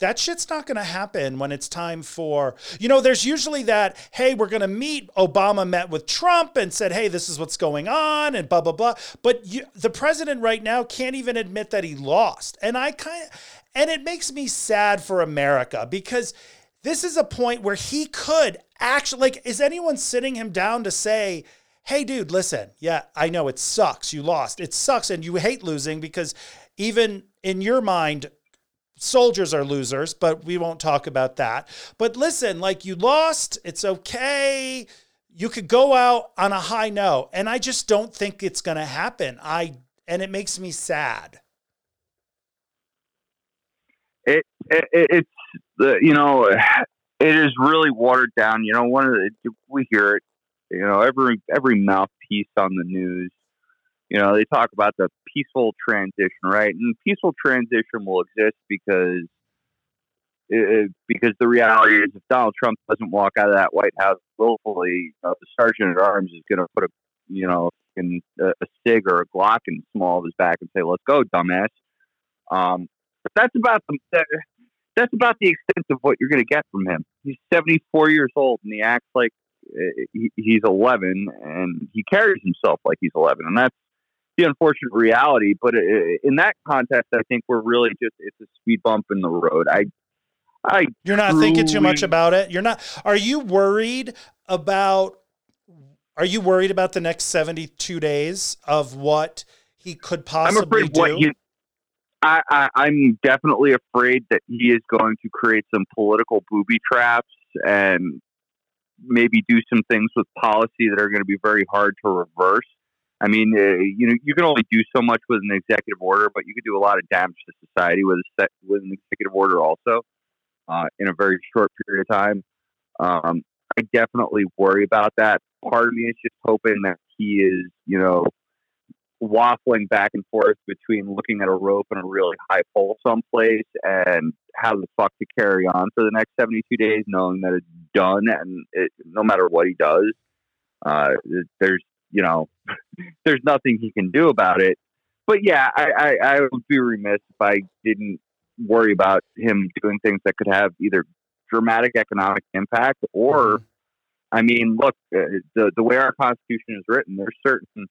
that shit's not going to happen when it's time for, you know, there's usually that, hey, we're going to meet. Obama met with Trump and said, hey, this is what's going on and blah, blah, blah. But you, the president right now can't even admit that he lost. And I kind of, and it makes me sad for America, because this is a point where he could actually, like, is anyone sitting him down to say, hey, dude, listen, yeah, I know it sucks. You lost. It sucks. And you hate losing because even in your mind, soldiers are losers, but we won't talk about that. But listen, like, you lost, it's okay. You could go out on a high note. And I just don't think it's going to happen. I, and it makes me sad. It, it it's the, you know, it is really watered down. You know, one of the, we hear it, you know, every, every mouthpiece on the news, you know, they talk about the peaceful transition, right? And peaceful transition will exist because it, because the reality is, if Donald Trump doesn't walk out of that White House willfully, uh, the sergeant at arms is going to put a, you know, in a, a SIG or a Glock in the small of his back and say, "Let's go, dumbass." Um, but that's about the that's about the extent of what you're going to get from him. He's seventy-four years old, and he acts like he, he's eleven, and he carries himself like he's eleven, and that's the unfortunate reality. But in that context, I think we're really just, it's a speed bump in the road. I, I, you're not truly... thinking too much about it. You're not, are you worried about, are you worried about the next seventy-two days of what he could possibly I'm afraid do? What he, I, I, I'm definitely afraid that he is going to create some political booby traps and maybe do some things with policy that are going to be very hard to reverse. I mean, uh, you know, you can only do so much with an executive order, but you could do a lot of damage to society with a set, with an executive order also uh, in a very short period of time. Um, I definitely worry about that. Part of me is just hoping that he is, you know, waffling back and forth between looking at a rope and a really high pole someplace and how the fuck to carry on for the next seventy-two days, knowing that it's done. And it, no matter what he does, uh, there's, you know, there's nothing he can do about it. But yeah, I, I, I would be remiss if I didn't worry about him doing things that could have either dramatic economic impact or, I mean, look, the, the way our Constitution is written, there's certain,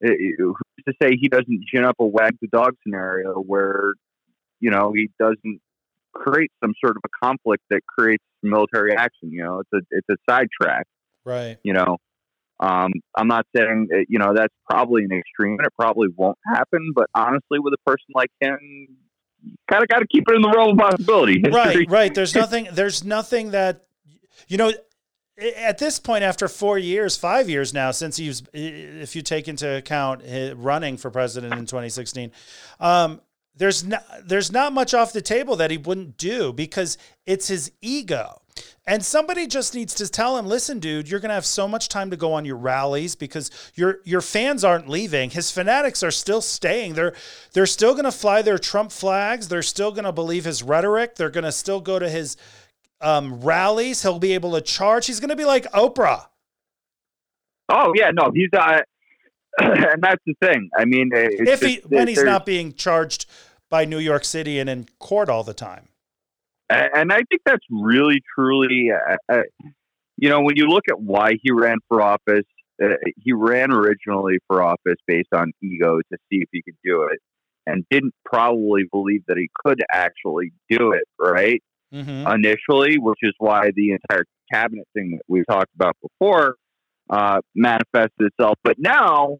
who's to say he doesn't gin up a wag the dog scenario where, you know, he doesn't create some sort of a conflict that creates military action. You know, it's a it's a sidetrack, right? You know, um, I'm not saying that, you know, that's probably an extreme and it probably won't happen, but honestly, with a person like him, you kind of got to keep it in the realm of possibility. History. Right, right. There's nothing. There's nothing that, you know. At this point, after four years, five years now, since he's, if you take into account running for president in twenty sixteen, um, there's not, there's not much off the table that he wouldn't do because it's his ego. And somebody just needs to tell him, listen, dude, you're going to have so much time to go on your rallies because your your fans aren't leaving. His fanatics are still staying. They're they're still going to fly their Trump flags. They're still going to believe his rhetoric. They're going to still go to his Um, rallies. He'll be able to charge. He's going to be like Oprah. Oh yeah, no, he's uh, and that's the thing. I mean, it's if he just, when it, he's not being charged by New York City and in court all the time. And I think that's really truly, uh, you know, when you look at why he ran for office, uh, he ran originally for office based on ego to see if he could do it, and didn't probably believe that he could actually do it, right? Mm-hmm. Initially, which is why the entire cabinet thing that we talked about before uh, manifested itself. But now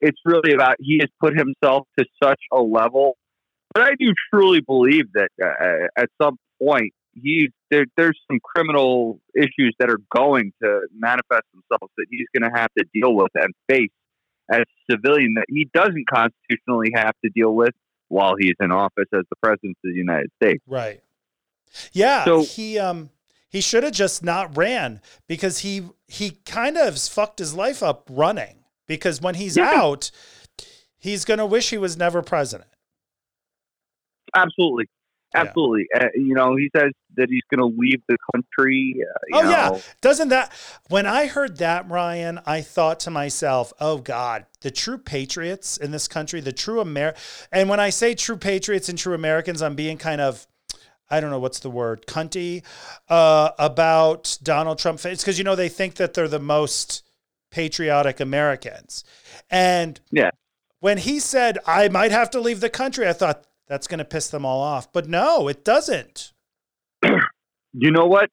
it's really about he has put himself to such a level. But I do truly believe that uh, at some point he there, there's some criminal issues that are going to manifest themselves that he's going to have to deal with and face as a civilian that he doesn't constitutionally have to deal with while he's in office as the president of the United States. Right. Yeah, so, he um he should have just not ran because he he kind of fucked his life up running because when he's yeah. out, he's going to wish he was never president. Absolutely. Absolutely. Yeah. Uh, you know, he says that he's going to leave the country. Uh, you oh, know. yeah. Doesn't that when I heard that, Ryan, I thought to myself, oh, God, the true patriots in this country, the true Amer. And when I say true patriots and true Americans, I'm being kind of. I don't know what's the word, cunty, uh, about Donald Trump. It's because, you know, they think that they're the most patriotic Americans. And yeah. when he said, I might have to leave the country, I thought that's going to piss them all off. But no, it doesn't. You know what?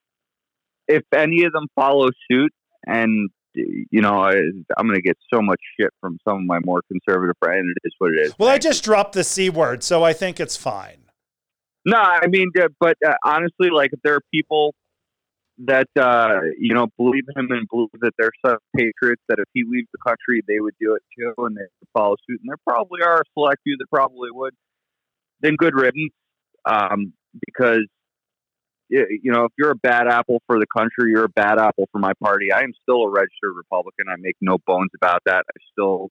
If any of them follow suit, and, you know, I, I'm going to get so much shit from some of my more conservative friends. It is what it is. Well, I just dropped the C word, so I think it's fine. No, I mean, but uh, honestly, like, if there are people that, uh, you know, believe him and believe that they're such patriots that if he leaves the country, they would do it too and they follow suit. And there probably are a select few that probably would. Then good riddance. Um, because, you know, if you're a bad apple for the country, you're a bad apple for my party. I am still a registered Republican. I make no bones about that. I still,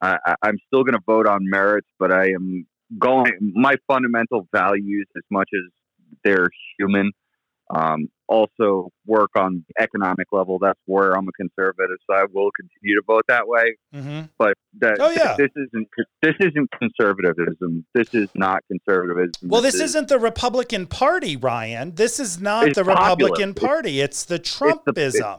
uh, I'm still going to vote on merits, but I am. Going, my fundamental values, as much as they're human, um, also work on the economic level. That's where I'm a conservative, so I will continue to vote that way. Mm-hmm. But that, oh, yeah. this isn't this isn't conservatism. This is not conservatism. Well, this, this is, isn't the Republican Party, Ryan. This is not the Republican populist. Party. It's, it's the Trumpism. It's the,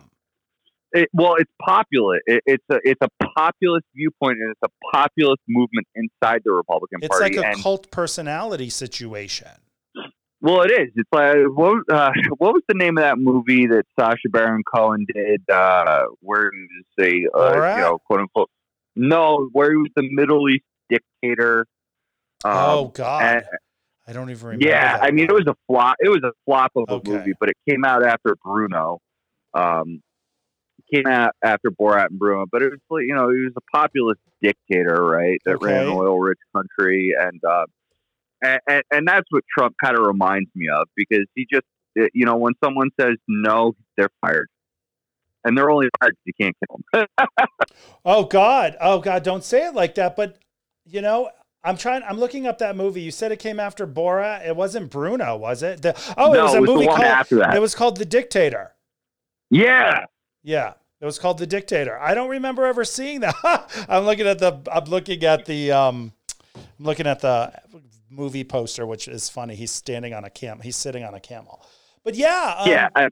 it, well, it's popular. It, it's a it's a populist viewpoint, and it's a populist movement inside the Republican it's Party. It's like a and, cult personality situation. Well, it is. It's like what, uh, what was the name of that movie that Sacha Baron Cohen did? Uh, where he was a uh, Borat? You know, quote unquote. No, where he was the Middle East dictator. Um, oh God, and, I don't even remember. Yeah, that I mean, one. It was a flop. It was a flop of okay. a movie, but it came out after Bruno. Um, Came out after Borat and Bruno, but it was, you know, he was a populist dictator, right? That okay. ran an oil-rich country, and, uh, and and that's what Trump kind of reminds me of because he just, you know, when someone says no, they're fired. and they're only hard because you can't kill them. Oh God. Oh God. Don't say it like that. But you know, I'm trying, I'm looking up that movie. You said it came after Borat. It wasn't Bruno, was it? The, oh, no, it was a it was movie called, after that. It was called The Dictator. Yeah. Yeah. It was called The Dictator. I don't remember ever seeing that. I'm looking at the, I'm looking at the, um, I'm looking at the movie poster, which is funny. He's standing on a cam. He's sitting on a camel, but yeah. Um, yeah. I,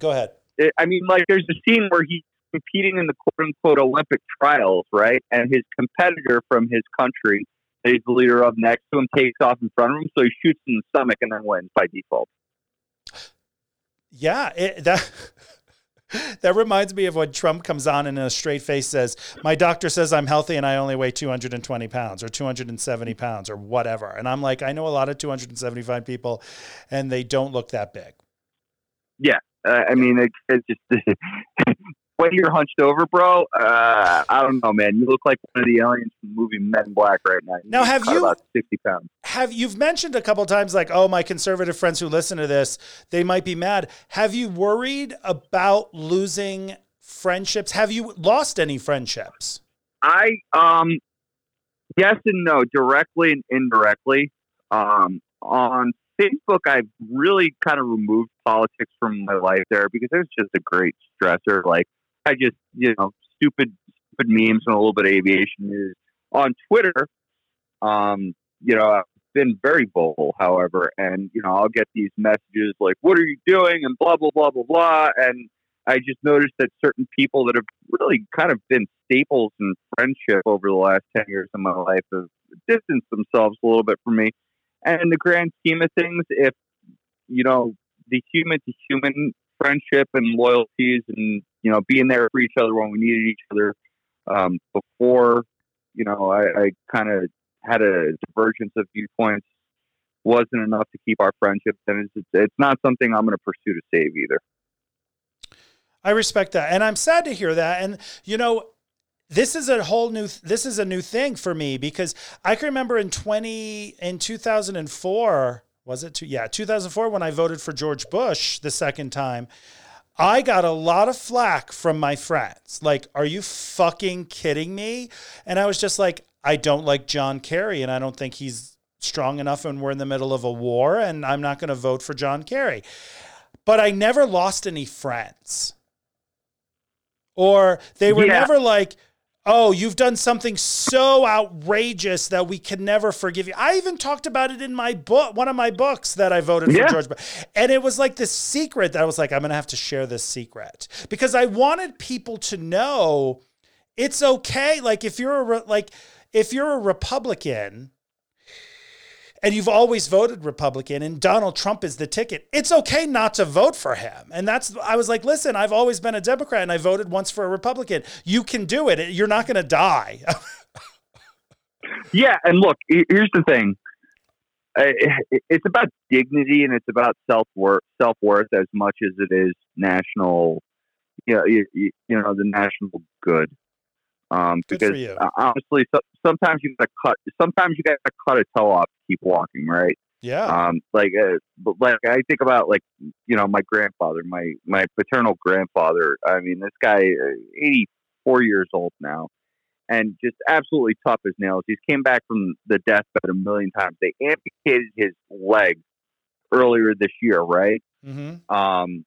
go ahead. It, I mean, like there's a scene where he's competing in the quote unquote Olympic trials. Right. And his competitor from his country, that he's the leader of next to him, takes off in front of him. So he shoots in the stomach and then wins by default. Yeah. It, that, That reminds me of when Trump comes on and in a straight face says, my doctor says I'm healthy and I only weigh two hundred twenty pounds or two hundred seventy pounds or whatever. And I'm like, I know a lot of two hundred seventy-five people and they don't look that big. Yeah. Uh, I mean, it's it just when you're hunched over, bro, uh, I don't know, man. You look like one of the aliens from the movie Men in Black right now. You now, have you about sixty pounds? Have you've mentioned a couple of times like, oh, my conservative friends who listen to this, they might be mad. Have you worried about losing friendships? Have you lost any friendships? I um, yes and no, directly and indirectly. Um, on Facebook, I've really kind of removed politics from my life there because it's just a great stressor. Like I just, you know, stupid, stupid memes and a little bit of aviation news. On Twitter, um, you know, I've been very vocal, however, and, you know, I'll get these messages like, what are you doing? And blah, blah, blah, blah, blah. And I just noticed that certain people that have really kind of been staples in friendship over the last ten years of my life have distanced themselves a little bit from me. And in the grand scheme of things, if, you know, the human-to-human friendship and loyalties and, you know, being there for each other when we needed each other, um, before, you know, I, I kind of had a divergence of viewpoints, wasn't enough to keep our friendship. And it's, it's not something I'm going to pursue to save either. I respect that. And I'm sad to hear that. And, you know, This is a whole new, this is a new thing for me because I can remember in twenty, in two thousand four, was it two? Yeah. two thousand four, when I voted for George Bush the second time, I got a lot of flack from my friends. Like, are you fucking kidding me? And I was just like, I don't like John Kerry and I don't think he's strong enough and we're in the middle of a war and I'm not going to vote for John Kerry, but I never lost any friends or they were yeah. never like, oh, you've done something so outrageous that we can never forgive you. I even talked about it in my book, one of my books that I voted yeah. for George Bush. And it was like this secret that I was like, I'm going to have to share this secret because I wanted people to know it's okay. Like if you're a, like if you're a Republican and you've always voted Republican and Donald Trump is the ticket, it's okay not to vote for him. And that's, I was like, listen, I've always been a Democrat and I voted once for a Republican. You can do it. You're not going to die. Yeah. And look, here's the thing. It's about dignity and it's about self-worth, self-worth as much as it is national, you know, you, you know the national good. Um, because uh, honestly, so, sometimes you gotta cut, sometimes you gotta cut a toe off to keep walking. Right. Yeah. Um, like, uh, but like I think about like, you know, my grandfather, my, my paternal grandfather, I mean, this guy, uh, eighty-four years old now and just absolutely tough as nails. He's came back from the deathbed a million times. They amputated his leg earlier this year. Right. Mm-hmm. Um,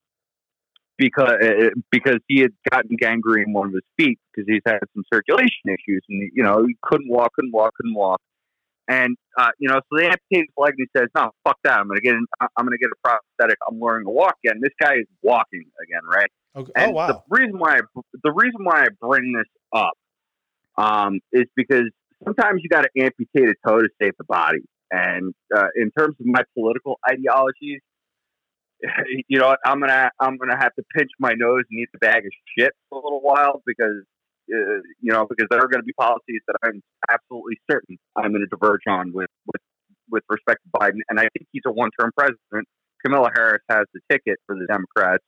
Because because he had gotten gangrene in one of his feet because he's had some circulation issues and, you know, he couldn't walk, couldn't walk, couldn't walk. And, uh, you know, so they amputate his leg and he says, no, fuck that. I'm going to get an, I'm going to get a prosthetic. I'm learning to walk again. This guy is walking again. Right. Okay. And oh, wow. the reason why, I, the reason why I bring this up um, is because sometimes you got to amputate a toe to save the body. And uh, in terms of my political ideologies, you know, I'm going to, I'm going to have to pinch my nose and eat the bag of shit for a little while because, uh, you know, because there are going to be policies that I'm absolutely certain I'm going to diverge on with, with, with respect to Biden. And I think he's a one-term president. Kamala Harris has the ticket for the Democrats,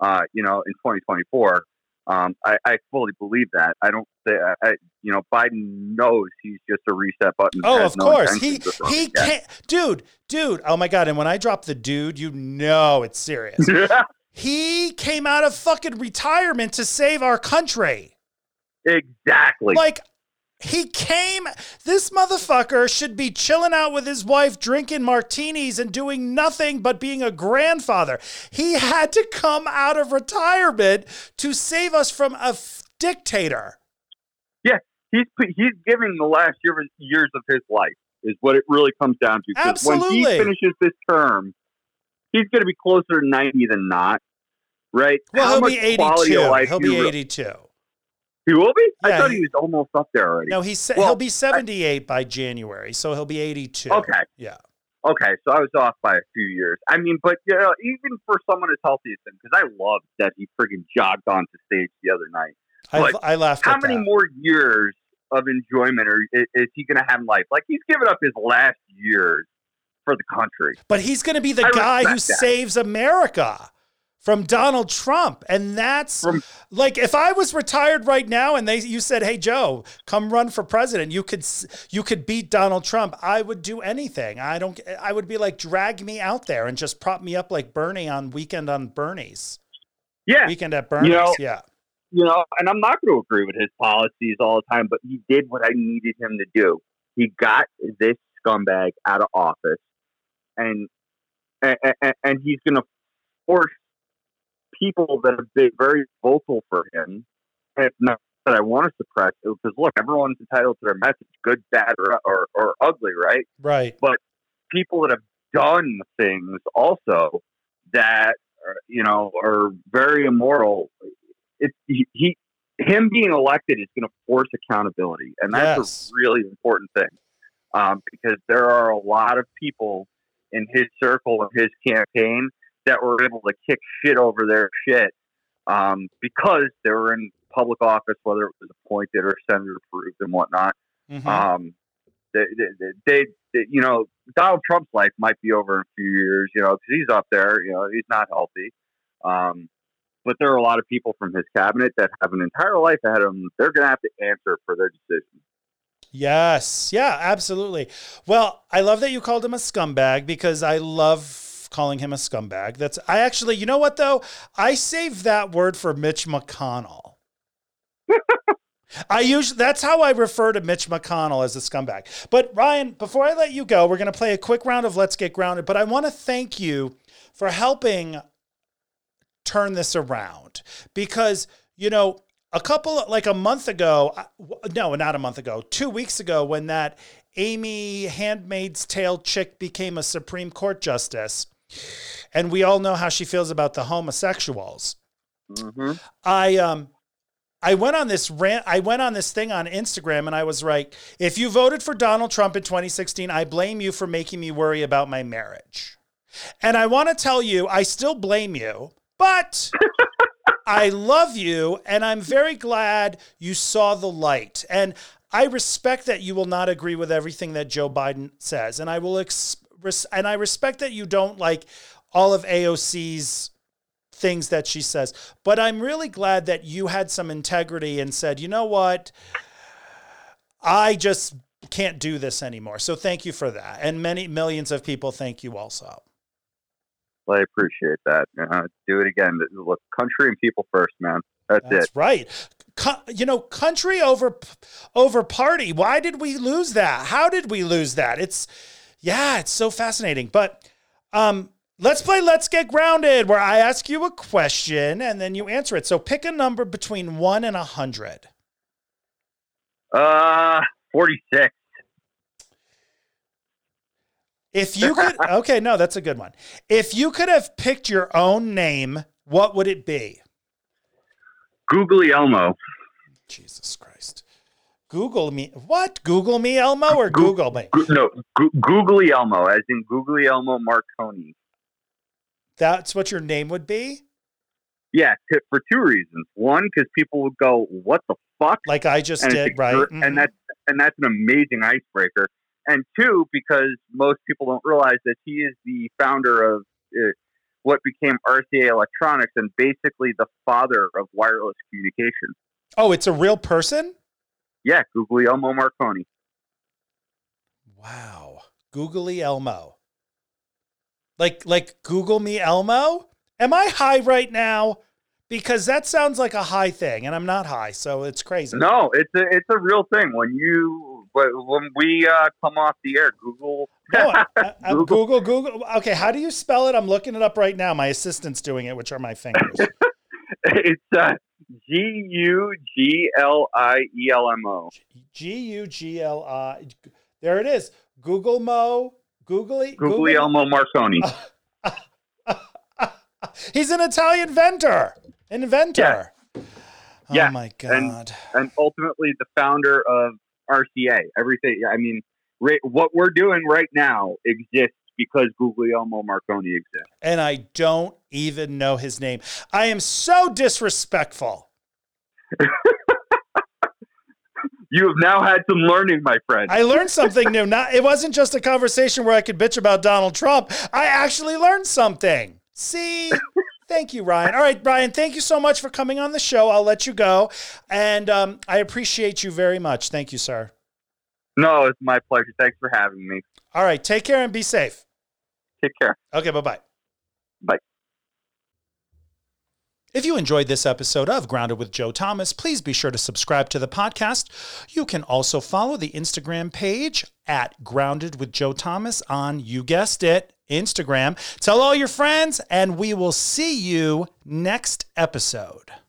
uh, you know, in twenty twenty-four. Um, I, I fully believe that. I don't say, I, you know, Biden knows he's just a reset button. Oh, of no course. He, he can't, dude, dude. Oh my God. And when I drop the dude, you know, it's serious. He came out of fucking retirement to save our country. Exactly. Like, he came, this motherfucker should be chilling out with his wife, drinking martinis and doing nothing but being a grandfather. He had to come out of retirement to save us from a f- dictator. Yeah, he's he's giving the last year, years of his life is what it really comes down to. Absolutely. When he finishes this term, he's going to be closer to ninety than not, right? Well, How he'll, be eighty-two. he'll be eighty-two. He will be? Yeah, I thought he, he was almost up there already. No, he's, well, he'll be seventy-eight I, by January, so he'll be eighty-two. Okay. Yeah. Okay, so I was off by a few years. I mean, but you know, even for someone as healthy as him, because I loved that he friggin' jogged onto stage the other night. Like, I, I laughed how at many that. more years of enjoyment are, is, is he going to have in life? Like, he's given up his last years for the country. But he's going to be the I guy who that. saves America from Donald Trump. And that's, from, like, if I was retired right now and they you said, hey, Joe, come run for president, you could you could beat Donald Trump, I would do anything. I don't. I would be like, drag me out there and just prop me up like Bernie on Weekend on Bernie's. Yeah. Weekend at Bernie's, you know, yeah. You know, and I'm not going to agree with his policies all the time, but he did what I needed him to do. He got this scumbag out of office, and and, and he's going to force people that have been very vocal for him, and not that I want to suppress it, because look, everyone's entitled to their message, good, bad, or, or, or ugly, right? Right. But people that have done things also that, are, you know, are very immoral. It, he, he, him being elected is going to force accountability, and that's yes. a really important thing, um, because there are a lot of people in his circle of his campaign that were able to kick shit over their shit um, because they were in public office, whether it was appointed or senator approved and whatnot. Mm-hmm. Um, they, they, they, they, you know, Donald Trump's life might be over in a few years, you know, because he's up there, you know, he's not healthy. Um, But there are a lot of people from his cabinet that have an entire life ahead of them. They're going to have to answer for their decisions. Yes. Yeah, absolutely. Well, I love that you called him a scumbag, because I love calling him a scumbag. That's I actually, you know what though? I saved that word for Mitch McConnell. I usually, that's how I refer to Mitch McConnell, as a scumbag. But Ryan, before I let you go, we're going to play a quick round of Let's Get Grounded, but I want to thank you for helping turn this around, because, you know, a couple of, like a month ago, no, not a month ago, two weeks ago, when that Amy Handmaid's Tale chick became a Supreme Court justice, and we all know how she feels about the homosexuals. Mm-hmm. I, um, I went on this rant. I went on this thing on Instagram, and I was like, if you voted for Donald Trump in twenty sixteen, I blame you for making me worry about my marriage. And I want to tell you, I still blame you. But I love you, and I'm very glad you saw the light. And I respect that you will not agree with everything that Joe Biden says. And I will ex- res- and I respect that you don't like all of A O C's things that she says. But I'm really glad that you had some integrity and said, you know what? I just can't do this anymore. So thank you for that. And many millions of people thank you also. Well, I appreciate that. Uh, do it again. Look, country and people first, man. That's, That's it. That's right. Co- you know, country over over party. Why did we lose that? How did we lose that? It's, yeah, it's so fascinating. But um, let's play Let's Get Grounded, where I ask you a question and then you answer it. So pick a number between one and one hundred. Uh, forty-six. If you could, okay, no, that's a good one. If you could have picked your own name, what would it be? Guglielmo. Jesus Christ. Google me. What? Google me Elmo or Go- Google me? Go- no, Go- Guglielmo, as in Guglielmo Marconi. That's what your name would be? Yeah, t- for two reasons. One, because people would go, what the fuck? Like I just and did, right? Gr- mm-hmm. And that's and that's an amazing icebreaker. And two, because most people don't realize that he is the founder of uh, what became R C A Electronics, and basically the father of wireless communication. Oh, it's a real person? Yeah, Guglielmo Marconi. Wow. Guglielmo. Like, like Google me Elmo? Am I high right now? Because that sounds like a high thing, and I'm not high, so it's crazy. No, it's a, it's a real thing. When you when we uh, come off the air, Google. No, I, I, Google. Google, Google. Okay, how do you spell it? I'm looking it up right now. My assistant's doing it, which are my fingers. It's uh, G U G L I E L M O. G U G L I. There it is. Guglielmo. Googly. Guglielmo Marconi. Uh, uh, uh, uh, he's an Italian inventor. Inventor. Yeah. Oh, yeah. My God. And, and ultimately the founder of R C A. Everything. I mean, re- what we're doing right now exists because Guglielmo Marconi exists. And I don't even know his name. I am so disrespectful. You have now had some learning, my friend. I learned something new. Not, it wasn't just a conversation where I could bitch about Donald Trump. I actually learned something. See? Thank you, Ryan. All right, Ryan, thank you so much for coming on the show. I'll let you go. And um, I appreciate you very much. Thank you, sir. No, it's my pleasure. Thanks for having me. All right, take care and be safe. Take care. Okay, bye-bye. Bye. If you enjoyed this episode of Grounded with Joe Thomas, please be sure to subscribe to the podcast. You can also follow the Instagram page at Grounded with Joe Thomas on, you guessed it, Instagram. Tell all your friends, and we will see you next episode.